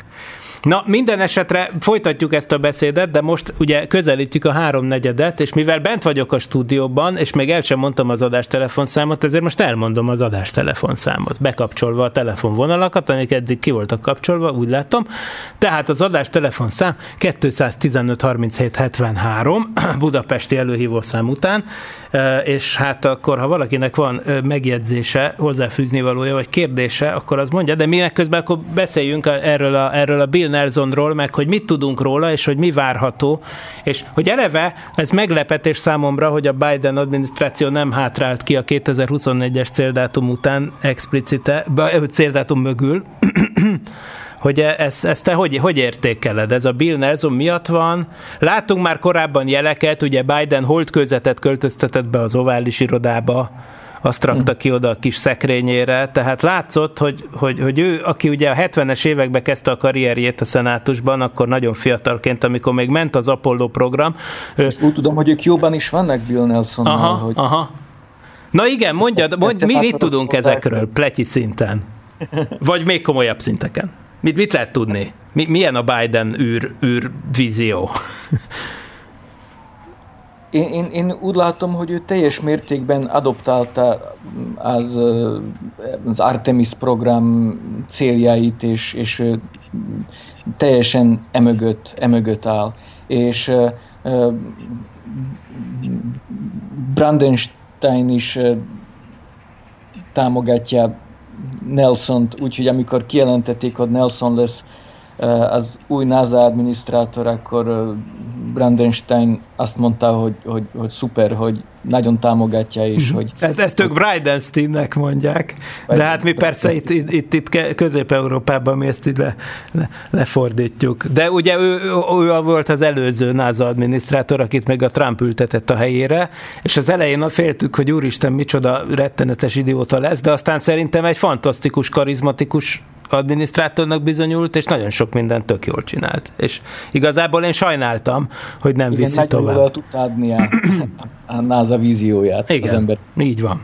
Na, minden esetre folytatjuk ezt a beszédet, de most ugye közelítjük a háromnegyedet, és mivel bent vagyok a stúdióban, és még el sem mondtam az adástelefonszámot, ezért most elmondom az adástelefonszámot, bekapcsolva a telefonvonalakat, amik eddig ki voltak kapcsolva, úgy látom. Tehát az adástelefonszám kettőszáztizenöt harminchét hetvenhárom budapesti előhívószám után, és hát akkor, ha valakinek van megjegyzése, hozzáfűznivalója, vagy kérdése, akkor az mondja, de mi közben akkor beszéljünk erről a, erről a Bill Nelsonról, meg hogy mit tudunk róla, és hogy mi várható, és hogy eleve ez meglepetés számomra, hogy a Biden adminisztráció nem hátrált ki a kétezer-huszonnégyes céldátum után explicite, céldátum mögül, hogy ezt, ezt te hogy, hogy értékeled? Ez a Bill Nelson miatt van? Látunk már korábban jeleket, ugye Biden holdkőzetet költöztetett be az ovális irodába, azt rakta ki oda a kis szekrényére, tehát látszott, hogy, hogy, hogy ő, aki ugye a hetvenes években kezdte a karrierjét a szenátusban, akkor nagyon fiatalként, amikor még ment az Apollo program. És ő... úgy tudom, hogy ők jóban is vannak Bill Nelsonnal. Aha, hogy... aha. Na igen, mondjad, mondjad mi mit tudunk ezekről pletyi szinten? Vagy még komolyabb szinteken? Mit, mit lehet tudni? Mi, milyen a Biden űr, űr vízió? Én, én, én úgy látom, hogy ő teljes mértékben adoptálta az, az Artemis program céljait, és, és teljesen emögött, emögött áll. És Brandenstein is támogatja Nelsont, úgyhogy amikor kijelentették, hogy Nelson lesz az új NASA adminisztrátor, akkor Brandenstein azt mondta, hogy, hogy, hogy szuper, hogy nagyon támogatja is. Hogy ezt, ezt ők Bridenstine-nek mondják, de hát mi persze itt, itt, itt Közép-Európában mi ezt így le, le, lefordítjuk. De ugye ő, ő volt az előző NASA adminisztrátor, akit meg a Trump ültetett a helyére, és az elején féltük, hogy úristen, micsoda rettenetes idióta lesz, de aztán szerintem egy fantasztikus, karizmatikus adminisztrátornak bizonyult, és nagyon sok mindent tök jól csinált. És igazából én sajnáltam, hogy nem igen, viszi tovább. Igen, nagyon tudta adni a, a NASA vízióját. Igen, az ember. Így van.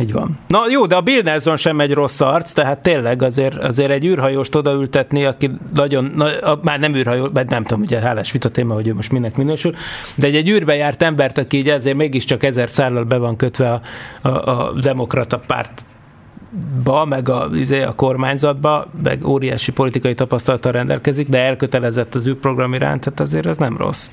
Így van. Na jó, de a Bill Nelson sem egy rossz arc, tehát tényleg azért, azért egy űrhajóst odaültetni, aki nagyon, na, a, már nem űrhajó, mert nem tudom, ugye hálás vita téma, hogy ő most minek minősül, de egy, egy űrbe járt embert, aki így azért mégiscsak ezer szállal be van kötve a, a, a demokrata párt ba, meg a, a kormányzatba, meg óriási politikai tapasztalattal rendelkezik, de elkötelezett az űrprogram iránt, tehát azért ez nem rossz.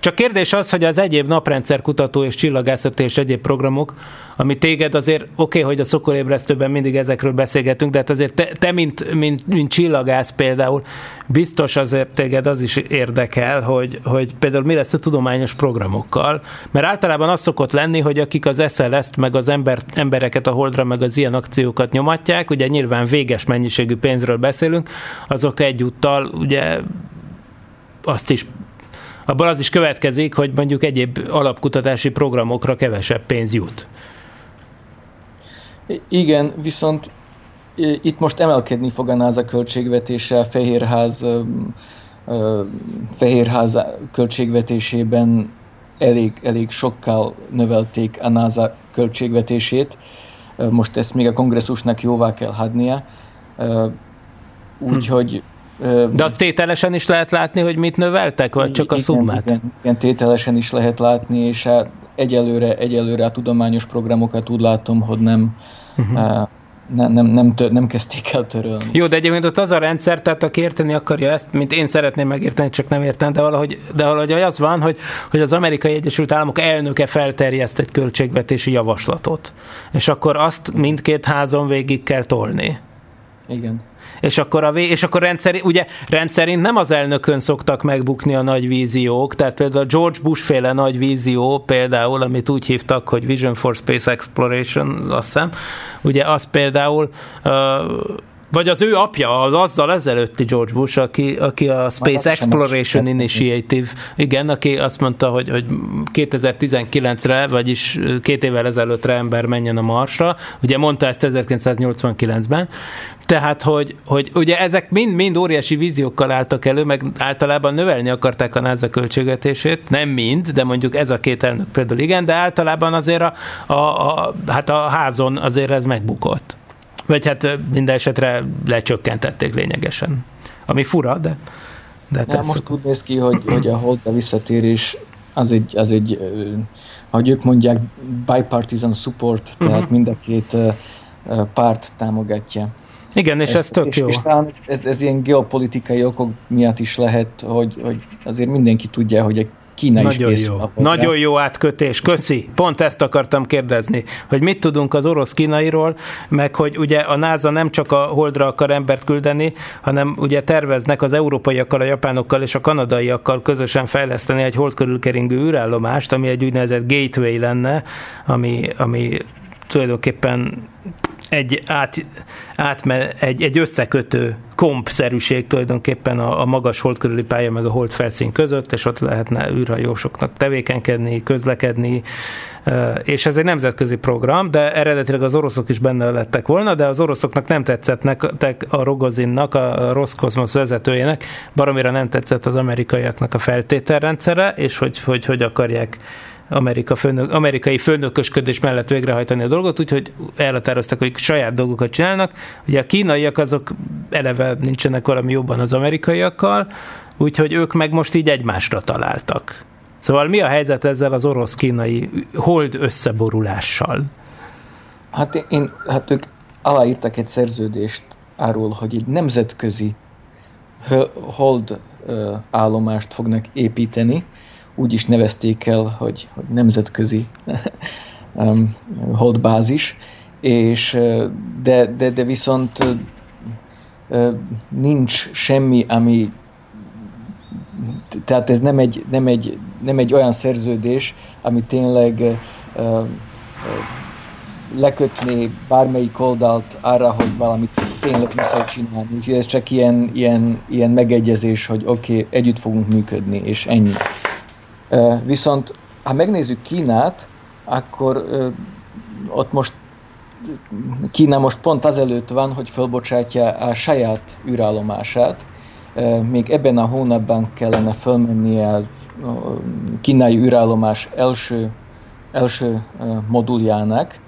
Csak kérdés az, hogy az egyéb naprendszerkutató és csillagászati és egyéb programok, ami téged azért, oké, okay, hogy a szokorébresztőben mindig ezekről beszélgetünk, de hát azért te, te mint, mint, mint csillagász például, biztos azért téged az is érdekel, hogy, hogy például mi lesz a tudományos programokkal, mert általában az szokott lenni, hogy akik az es el es-t, meg az ember, embereket a holdra, meg az ilyen akciókat nyomatják, ugye nyilván véges mennyiségű pénzről beszélünk, azok egyúttal ugye azt is abban az is következik, hogy mondjuk egyéb alapkutatási programokra kevesebb pénz jut. Igen, viszont itt most emelkedni fog a NASA költségvetése, a Fehérház, Fehérház költségvetésében elég, elég sokkal növelték a NASA költségvetését. Most ezt még a kongresszusnak jóvá kell hagynia. Úgyhogy hm. De azt tételesen is lehet látni, hogy mit növeltek, vagy csak a szummát? Igen, igen, tételesen is lehet látni, és hát egyelőre, egyelőre a tudományos programokat úgy látom, hogy nem, uh-huh. nem, nem, nem, tör, nem kezdték el törölni. Jó, de egyébként ott az a rendszer, tehát aki érteni akarja ezt, mint én szeretném megérteni, csak nem értem, de valahogy, de valahogy az van, hogy, hogy az Amerikai Egyesült Államok elnöke felterjeszt egy költségvetési javaslatot, és akkor azt mindkét házon végig kell tolni. Igen. És akkor, a, és akkor rendszer, ugye, rendszerint nem az elnökön szoktak megbukni a nagy víziók, tehát például a George Bush féle nagy vízió, például, amit úgy hívtak, hogy Vision for Space Exploration, azt hiszem, ugye az például, vagy az ő apja, az azzal ezelőtti George Bush, aki, aki a Space Exploration Initiative, igen, aki azt mondta, hogy, hogy kétezer-tizenkilencre, vagyis két évvel ezelőttre ember menjen a Marsra, ugye mondta ezt ezerkilencszáznyolcvankilencben, tehát, hogy, hogy ugye ezek mind-mind óriási víziókkal álltak elő, meg általában növelni akarták a NASA költségvetését, nem mind, de mondjuk ez a két elnök például igen, de általában azért a, a, a, hát a házon azért ez megbukott. Vagy hát minden esetre lecsökkentették lényegesen. Ami fura, de... de ja, most szokott. Úgy néz ki, hogy, hogy a Holdra visszatérés az egy, az egy, ahogy ők mondják, bipartisan support, tehát uh-huh. mind a két párt támogatja. Igen, és ez, ez tök és, jó. És talán ez, ez ilyen geopolitikai okok miatt is lehet, hogy, hogy azért mindenki tudja, hogy egy Kína nagyon is jó. Nagyon jó átkötés, köszi. Pont ezt akartam kérdezni, hogy mit tudunk az orosz kínairól, meg hogy ugye a NASA nem csak a Holdra akar embert küldeni, hanem ugye terveznek az európaiakkal, a japánokkal és a kanadaiakkal közösen fejleszteni egy hold körülkeringő űrállomást, ami egy úgynevezett gateway lenne, ami, ami tulajdonképpen egy, át, átme, egy, egy összekötő kompszerűség tulajdonképpen a, a magas hold körüli pálya meg a hold felszín között, és ott lehetne űrhajósoknak tevékenykedni, közlekedni, és ez egy nemzetközi program, de eredetileg az oroszok is benne lettek volna, de az oroszoknak nem tetszett nektek a Rogozinnak, a Roszkozmosz vezetőjének, baromira nem tetszett az amerikaiaknak a feltételrendszere, és hogy hogy, hogy akarják Amerika főnök, amerikai főnökösködés mellett végrehajtani a dolgot, úgyhogy elhatároztak, hogy saját dolgokat csinálnak. Ugye a kínaiak azok eleve nincsenek valami jobban az amerikaiakkal, úgyhogy ők meg most így egymásra találtak. Szóval mi a helyzet ezzel az orosz-kínai hold összeborulással? Hát, én, hát ők aláírtak egy szerződést arról, hogy egy nemzetközi hold állomást fognak építeni, úgy is nevezték el, hogy, hogy nemzetközi holdbázis, és de, de, de viszont nincs semmi, ami, tehát ez nem egy, nem egy, nem egy olyan szerződés, ami tényleg lekötné bármelyik oldalt arra, hogy valamit tényleg muszáj csinálni. És ez csak ilyen, ilyen, ilyen megegyezés, hogy oké, okay, együtt fogunk működni, és ennyi. Viszont, ha megnézzük Kínát, akkor ott most Kína most pont azelőtt van, hogy felbocsátja a saját űrállomását. Még ebben a hónapban kellene felmennie a kínai űrállomás első, első moduljának.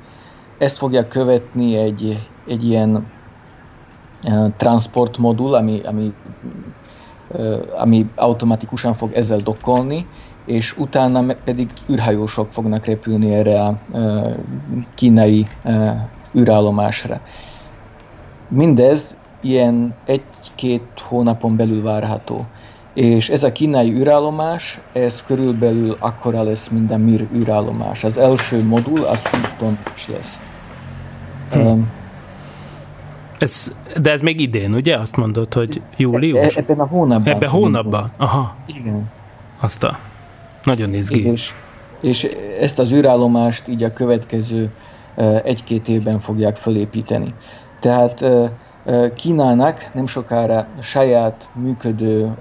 Ezt fogja követni egy, egy ilyen transportmodul, ami, ami, ami automatikusan fog ezzel dokkolni, és utána pedig űrhajósok fognak repülni erre a kínai űrállomásra. Mindez ilyen egy-két hónapon belül várható. És ez a kínai űrállomás, ez körülbelül akkora lesz, mint a mi űrállomás. Az első modul, az tíz tonnás lesz. Hm. Um, Ez, de ez még idén, ugye? Azt mondod, hogy július? E, ebben a hónapban. Ebben a hónapban? Aha. Igen. Azt a... Nagyon izgi. És, és ezt az űrállomást így a következő egy-két évben fogják felépíteni. Tehát Kínának nem sokára saját működő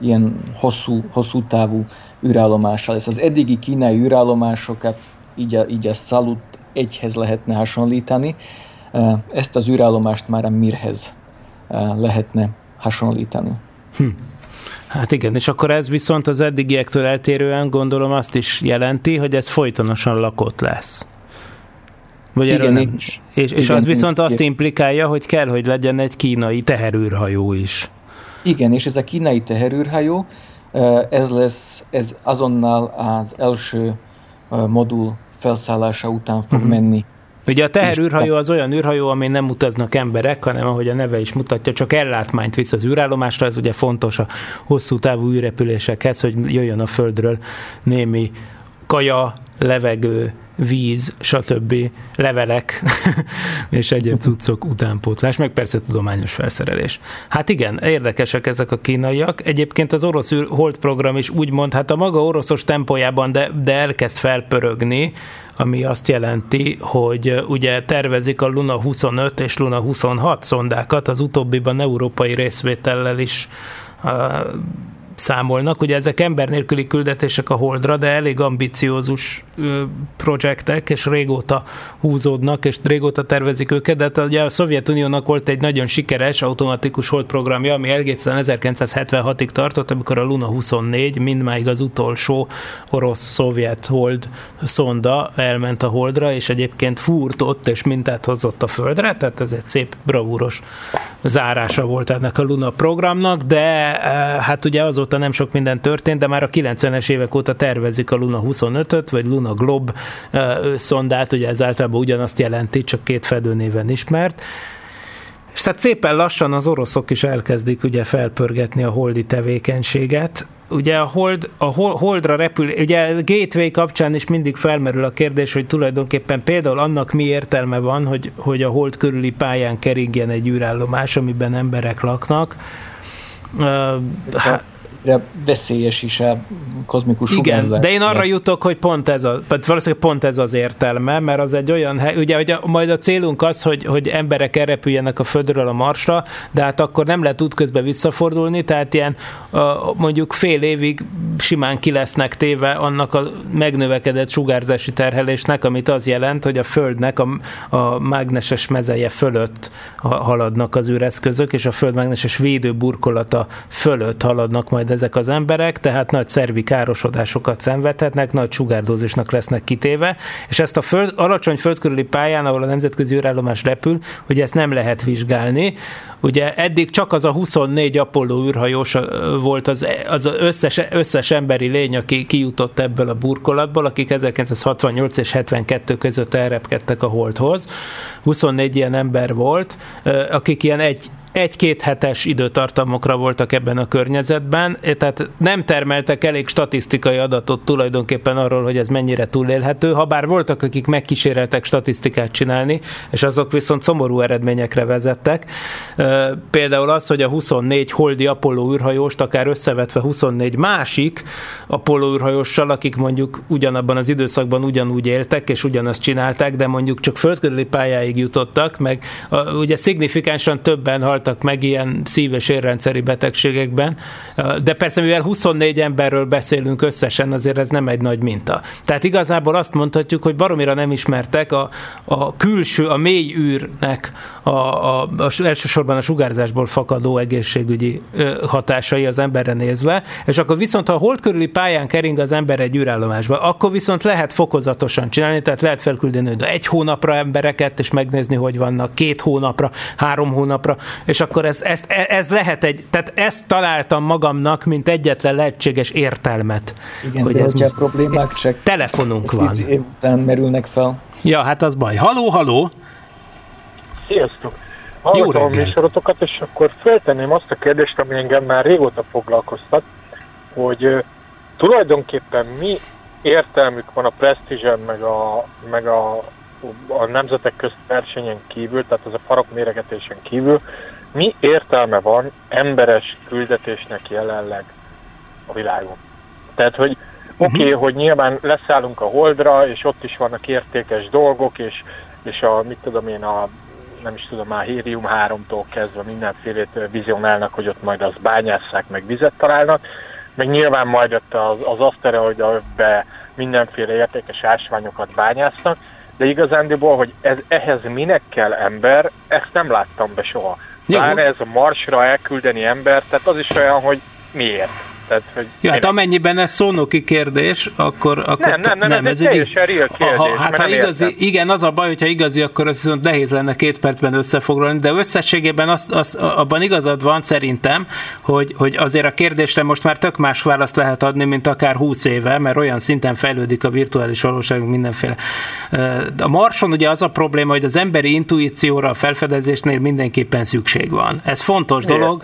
ilyen hosszú, hosszú távú űrállomása lesz. Az eddigi kínai űrállomásokat így a, így a Salut egyhez lehetne hasonlítani, ezt az űrállomást már a Mirhez lehetne hasonlítani. Hm. Hát igen, és akkor ez viszont az eddigiektől eltérően gondolom azt is jelenti, hogy ez folytonosan lakott lesz. Vagy igen, erről nem... és, és igen, az viszont igen. Azt implikálja, hogy kell, hogy legyen egy kínai teherűrhajó is. Igen, és ez a kínai teherűrhajó, ez lesz, ez azonnal az első modul felszállása után fog uh-huh. menni. Ugye a teherűrhajó az olyan űrhajó, amin nem utaznak emberek, hanem ahogy a neve is mutatja, csak ellátmányt visz az űrállomásra, ez ugye fontos a hosszú távú űrrepülésekhez, hogy jöjjön a Földről némi kaja, levegő víz, stb. Levelek és egyéb cuccok utánpótlás, meg persze tudományos felszerelés. Hát igen, érdekesek ezek a kínaiak. Egyébként az orosz holdprogram is úgymond, hát a maga oroszos tempójában, de, de elkezd felpörögni, ami azt jelenti, hogy ugye tervezik a Luna huszonöt és Luna huszonhat szondákat, az utóbbiban európai részvétellel is uh, számolnak. Ugye ezek ember nélküli küldetések a Holdra, de elég ambiciózus projektek, és régóta húzódnak, és régóta tervezik őket, de ugye a Szovjetuniónak volt egy nagyon sikeres automatikus holdprogramja, ami egészen ezerkilencszázhetvenhatig tartott, amikor a Luna huszonnégy, mindmáig az utolsó orosz-szovjet hold szonda elment a Holdra, és egyébként fúrtott és mintát hozott a Földre, tehát ez egy szép bravúros zárása volt ennek a Luna programnak, de hát ugye azon nem sok minden történt, de már a kilencvenes évek óta tervezik a Luna huszonötöt, vagy Luna Glob szondát, ugye ez általában ugyanazt jelenti, csak két fedőnéven ismert. És tehát szépen lassan az oroszok is elkezdik ugye felpörgetni a holdi tevékenységet. Ugye a, hold, a holdra repül, ugye a Gateway kapcsán is mindig felmerül a kérdés, hogy tulajdonképpen például annak mi értelme van, hogy, hogy a hold körüli pályán keringjen egy űrállomás, amiben emberek laknak. Hát, veszélyes is a kozmikus sugárzás. Igen, de én arra jutok, hogy pont ez a, valószínűleg pont ez az értelme, mert az egy olyan hely, ugye hogy a, majd a célunk az, hogy, hogy emberek elrepüljenek a Földről a Marsra, de hát akkor nem lehet útközben visszafordulni, tehát ilyen mondjuk fél évig simán ki lesznek téve annak a megnövekedett sugárzási terhelésnek, amit az jelent, hogy a Földnek a, a mágneses mezeje fölött haladnak az űreszközök, és a Föld mágneses védőburkolata fölött haladnak majd ezek az emberek, tehát nagy szervi károsodásokat szenvedhetnek, nagy sugárdózisnak lesznek kitéve, és ezt a föld, alacsony földkörüli pályán, ahol a nemzetközi űrállomás repül, ugye ezt nem lehet vizsgálni. Ugye eddig csak az a huszonnégy Apollo űrhajós volt az, az összes, összes emberi lény, aki kijutott ebből a burkolatból, akik ezerkilencszázhatvannyolc és hetvenkettő között elrepkedtek a Holdhoz. huszonnégy ilyen ember volt, akik ilyen egy egy-két hetes időtartamokra voltak ebben a környezetben, tehát nem termeltek elég statisztikai adatot tulajdonképpen arról, hogy ez mennyire túlélhető, habár voltak, akik megkíséreltek statisztikát csinálni, és azok viszont szomorú eredményekre vezettek. Például az, hogy a huszonnégy holdi Apollo űrhajóst akár összevetve huszonnégy másik Apollo űrhajóssal, akik mondjuk ugyanabban az időszakban ugyanúgy éltek, és ugyanazt csinálták, de mondjuk csak földkörüli pályáig jutottak, meg ugye szignifikánsan többen halt meg ilyen szív- és érrendszeri betegségekben, de persze mivel huszonnégy emberről beszélünk összesen, azért ez nem egy nagy minta. Tehát igazából azt mondhatjuk, hogy baromira nem ismertek a, a külső, a mély űrnek a, a, a, elsősorban a sugárzásból fakadó egészségügyi hatásai az emberre nézve, és akkor viszont ha a hold körüli pályán kering az ember egy űrállomásba, akkor viszont lehet fokozatosan csinálni, tehát lehet felküldeni de egy hónapra embereket, és megnézni, hogy vannak két hónapra, három hónapra, és akkor ez, ez, ez lehet egy, tehát ezt találtam magamnak, mint egyetlen lehetséges értelmet. Igen, hogy ez a problémák csak telefonunk van. tíz év után merülnek fel. Ja, hát az baj. Haló, haló! Sziasztok! Hallottam a műsorotokat, és akkor feltenném azt a kérdést, ami engem már régóta foglalkoztat, hogy uh, tulajdonképpen mi értelmük van a presztízsen, meg a, meg a a nemzetek közt versenyen kívül, tehát az a farok méregetésen kívül, mi értelme van emberes küldetésnek jelenleg a világon? Tehát, hogy oké, okay, hogy nyilván leszállunk a Holdra, és ott is vannak értékes dolgok, és, és a, mit tudom én, a, nem is tudom, a Hérium háromtól kezdve mindenfélét vizionálnak, hogy ott majd azt bányásszák, meg vizet találnak, meg nyilván majd ott az, az aszteroidbe mindenféle értékes ásványokat bányásznak, de igazándiból, hogy ez, ehhez minek kell ember, ezt nem láttam be soha. Már ez a Marsra elküldeni ember, tehát az is olyan, hogy miért? Tehát, hogy ja, hát amennyiben ez szónoki kérdés, akkor... akkor nem, nem, nem, nem, ez, ez egy teljesen real kérdés. Aha, hát ha igazi, igen, az a baj, hogyha igazi, akkor ez viszont nehéz lenne két percben összefoglalni, de összességében az, az, abban igazad van szerintem, hogy, hogy azért a kérdésre most már tök más választ lehet adni, mint akár húsz éve, mert olyan szinten fejlődik a virtuális valóságunk mindenféle. A Marson ugye az a probléma, hogy az emberi intuícióra a felfedezésnél mindenképpen szükség van. Ez fontos dolog.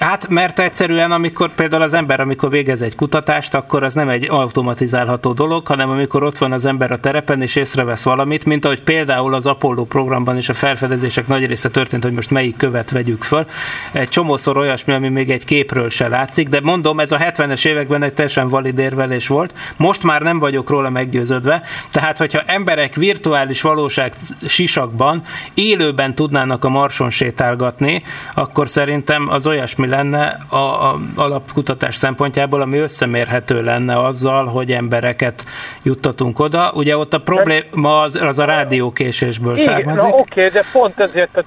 Hát, mert egyszerűen, amikor például az ember, amikor végez egy kutatást, akkor az nem egy automatizálható dolog, hanem amikor ott van az ember a terepen és észrevesz valamit, mint ahogy például az Apollo programban is a felfedezések nagy része történt, hogy most melyik követ vegyük föl. Egy csomószor olyasmi, ami még egy képről se látszik, de mondom, ez a hetvenes években egy teljesen valid érvelés volt, most már nem vagyok róla meggyőződve, tehát hogyha emberek virtuális valóság sisakban élőben tudnának a Marson sétálgatni, akkor szerintem az olyasmi lenne a, a alapkutatás szempontjából, ami összemérhető lenne azzal, hogy embereket juttatunk oda. Ugye ott a probléma az, az a rádiókésésből származik. Igen, oké, de pont ezért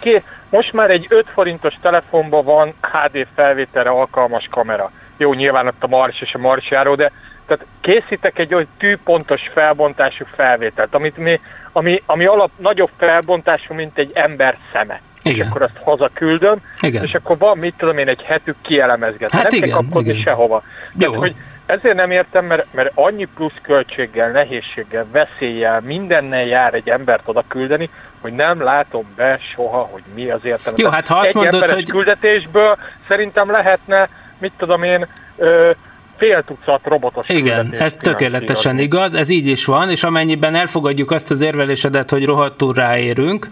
ké, most már egy öt forintos telefonban van há dé felvételre alkalmas kamera. Jó, nyilván ott a Mars és a Marsjáró, de tehát készítek egy olyan tűpontos felbontású felvételt, amit mi, ami, ami alap nagyobb felbontású, mint egy ember szeme. Igen. És akkor azt hazaküldöm, igen. És akkor van, mit tudom én, egy hetük kielemezgetem. Hát nem kell kapkodni sehova. Tehát, hogy ezért nem értem, mert, mert annyi plusz költséggel, nehézséggel, veszéllyel, mindennel jár egy embert oda küldeni, hogy nem látom be soha, hogy mi az értelme. Jó, hát ha azt egy mondod, emberes hogy... küldetésből szerintem lehetne, mit tudom én... Ö, fél tucat robotos. Igen, ez tökéletesen igaz, ez így is van, és amennyiben elfogadjuk azt az érvelésedet, hogy rohadtul ráérünk,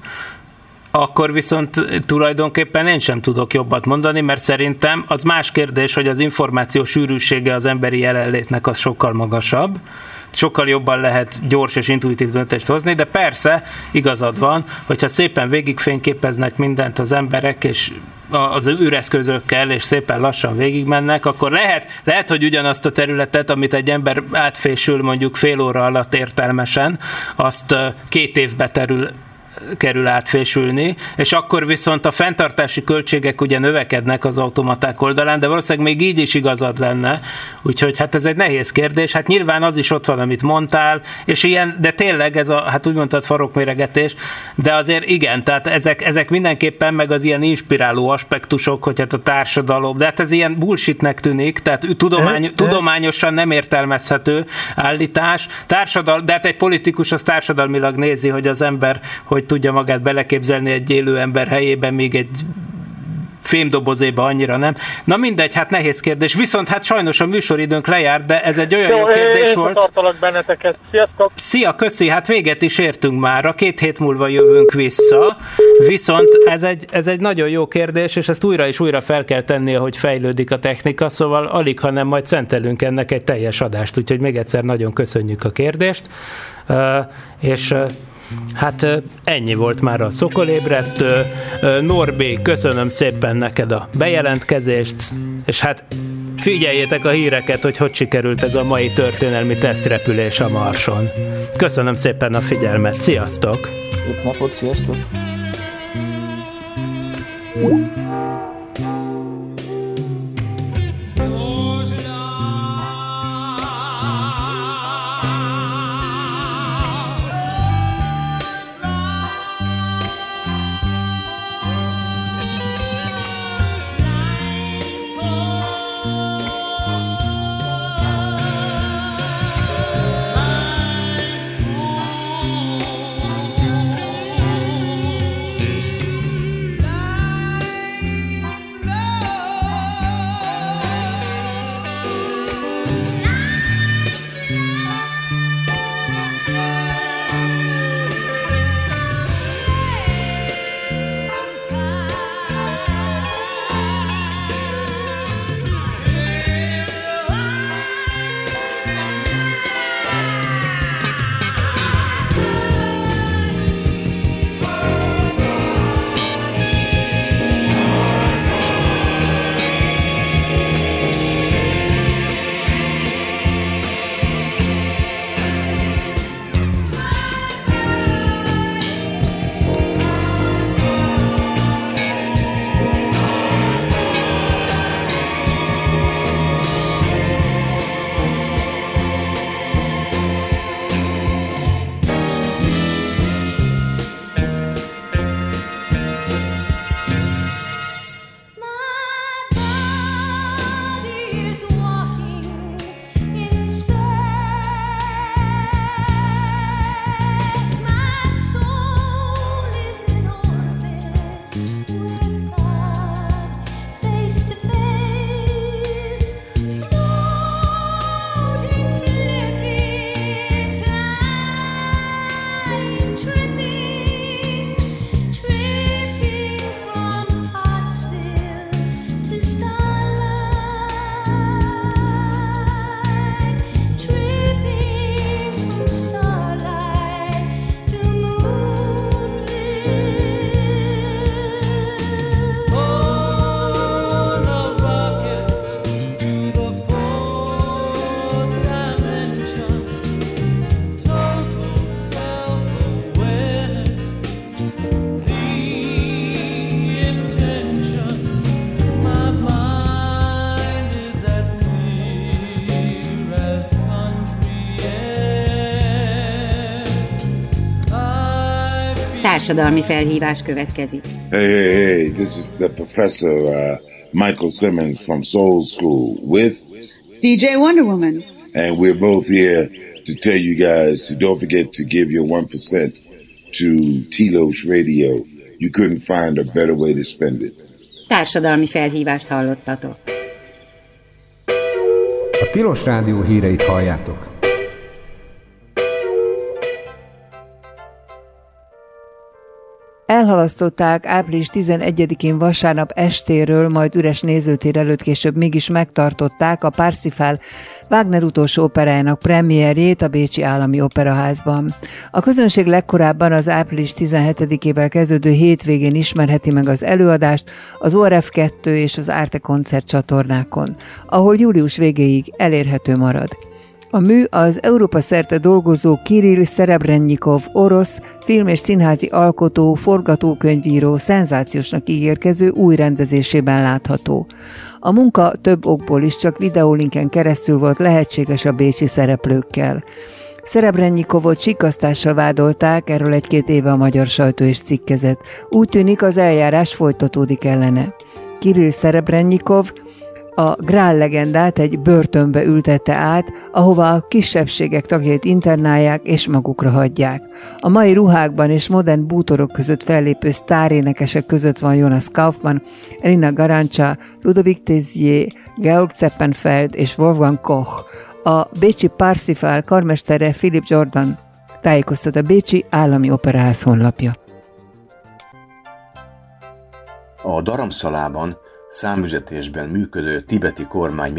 akkor viszont tulajdonképpen én sem tudok jobbat mondani, mert szerintem az más kérdés, hogy az információ sűrűsége az emberi jelenlétnek az sokkal magasabb, sokkal jobban lehet gyors és intuitív döntést hozni, de persze igazad van, hogyha szépen végigfényképeznek mindent az emberek, és az űreszközökkel, és szépen lassan végigmennek, akkor lehet, lehet, hogy ugyanazt a területet, amit egy ember átfésül mondjuk fél óra alatt értelmesen, azt két évbe terül, kerül átfésülni, és akkor viszont a fenntartási költségek ugye növekednek az automaták oldalán, de valószínűleg még így is igazad lenne, úgyhogy hát ez egy nehéz kérdés, hát nyilván az is ott van, amit mondtál, és ilyen, de tényleg ez a, hát úgy mondtad, farokméregetés, de azért igen, tehát ezek, ezek mindenképpen meg az ilyen inspiráló aspektusok, hogy hát a társadalom, de hát ez ilyen bullshitnek tűnik, tehát tudomány, tudományosan nem értelmezhető állítás, társadal, de hát egy politikus az társadalmilag nézi, hogy az ember, hogy tudja magát beleképzelni egy élő ember helyében, még egy fémdobozéba annyira nem. Na mindegy, hát nehéz kérdés. Viszont hát sajnos a műsoridőnk lejárt, de ez egy olyan jó, jó kérdés én volt. Én tartalak benneteket. Sziasztok! Szia, köszi! Hát véget is értünk már. A két hét múlva jövünk vissza. Viszont ez egy, ez egy nagyon jó kérdés, és ezt újra és újra fel kell tennie, hogy fejlődik a technika, szóval alig, hanem majd szentelünk ennek egy teljes adást. Úgyhogy még egyszer nagyon köszönjük a kérdést. Uh, és... Uh, Hát ennyi volt már a Szokolébresztő. Norbi, köszönöm szépen neked a bejelentkezést, és hát figyeljétek a híreket, hogy hogy sikerült ez a mai történelmi tesztrepülés a Marson. Köszönöm szépen a figyelmet, sziasztok! Jó napot, sziasztok! No! társadalmi felhívás következik. Hey, hey, hey, this is the professor uh, Michael Simmons from Soul School with dé jé Wonder Woman. And we're both here to tell you guys to don't forget to give your one percent to Tilos Radio. You couldn't find a better way to spend it. Társadalmi felhívást hallottatok. A Tilos Rádió híreit halljátok. Elhalasztották április tizenegyedikén vasárnap estéről, majd üres nézőtér előtt később mégis megtartották a Parsifal Wagner utolsó operájának premierjét a Bécsi Állami Operaházban. A közönség legkorábban az április tizenhetedikével kezdődő hétvégén ismerheti meg az előadást az o er ef kettő és az Arte koncert csatornákon, ahol július végéig elérhető marad. A mű az Európa szerte dolgozó Kirill Szerebrennikov orosz, film- és színházi alkotó, forgatókönyvíró, szenzációsnak ígérkező új rendezésében látható. A munka több okból is csak videólinken keresztül volt lehetséges a bécsi szereplőkkel. Szerebrennikovot sikkasztással vádolták, erről egy-két éve a magyar sajtó is cikkezett. Úgy tűnik, az eljárás folytatódik ellene. Kirill Szerebrennikov a grál legendát egy börtönbe ültette át, ahova a kisebbségek tagjait internálják és magukra hagyják. A mai ruhákban és modern bútorok között fellépő sztárénekesek között van Jonas Kaufmann, Elina Garancsa, Ludovic Tézier, Georg Zeppenfeld és Wolfgang Koch. A bécsi Parsifal karmestere Philip Jordan, tájékoztat a Bécsi Állami Operaház honlapja. A Dharamszalában számüzetésben működő tibeti kormány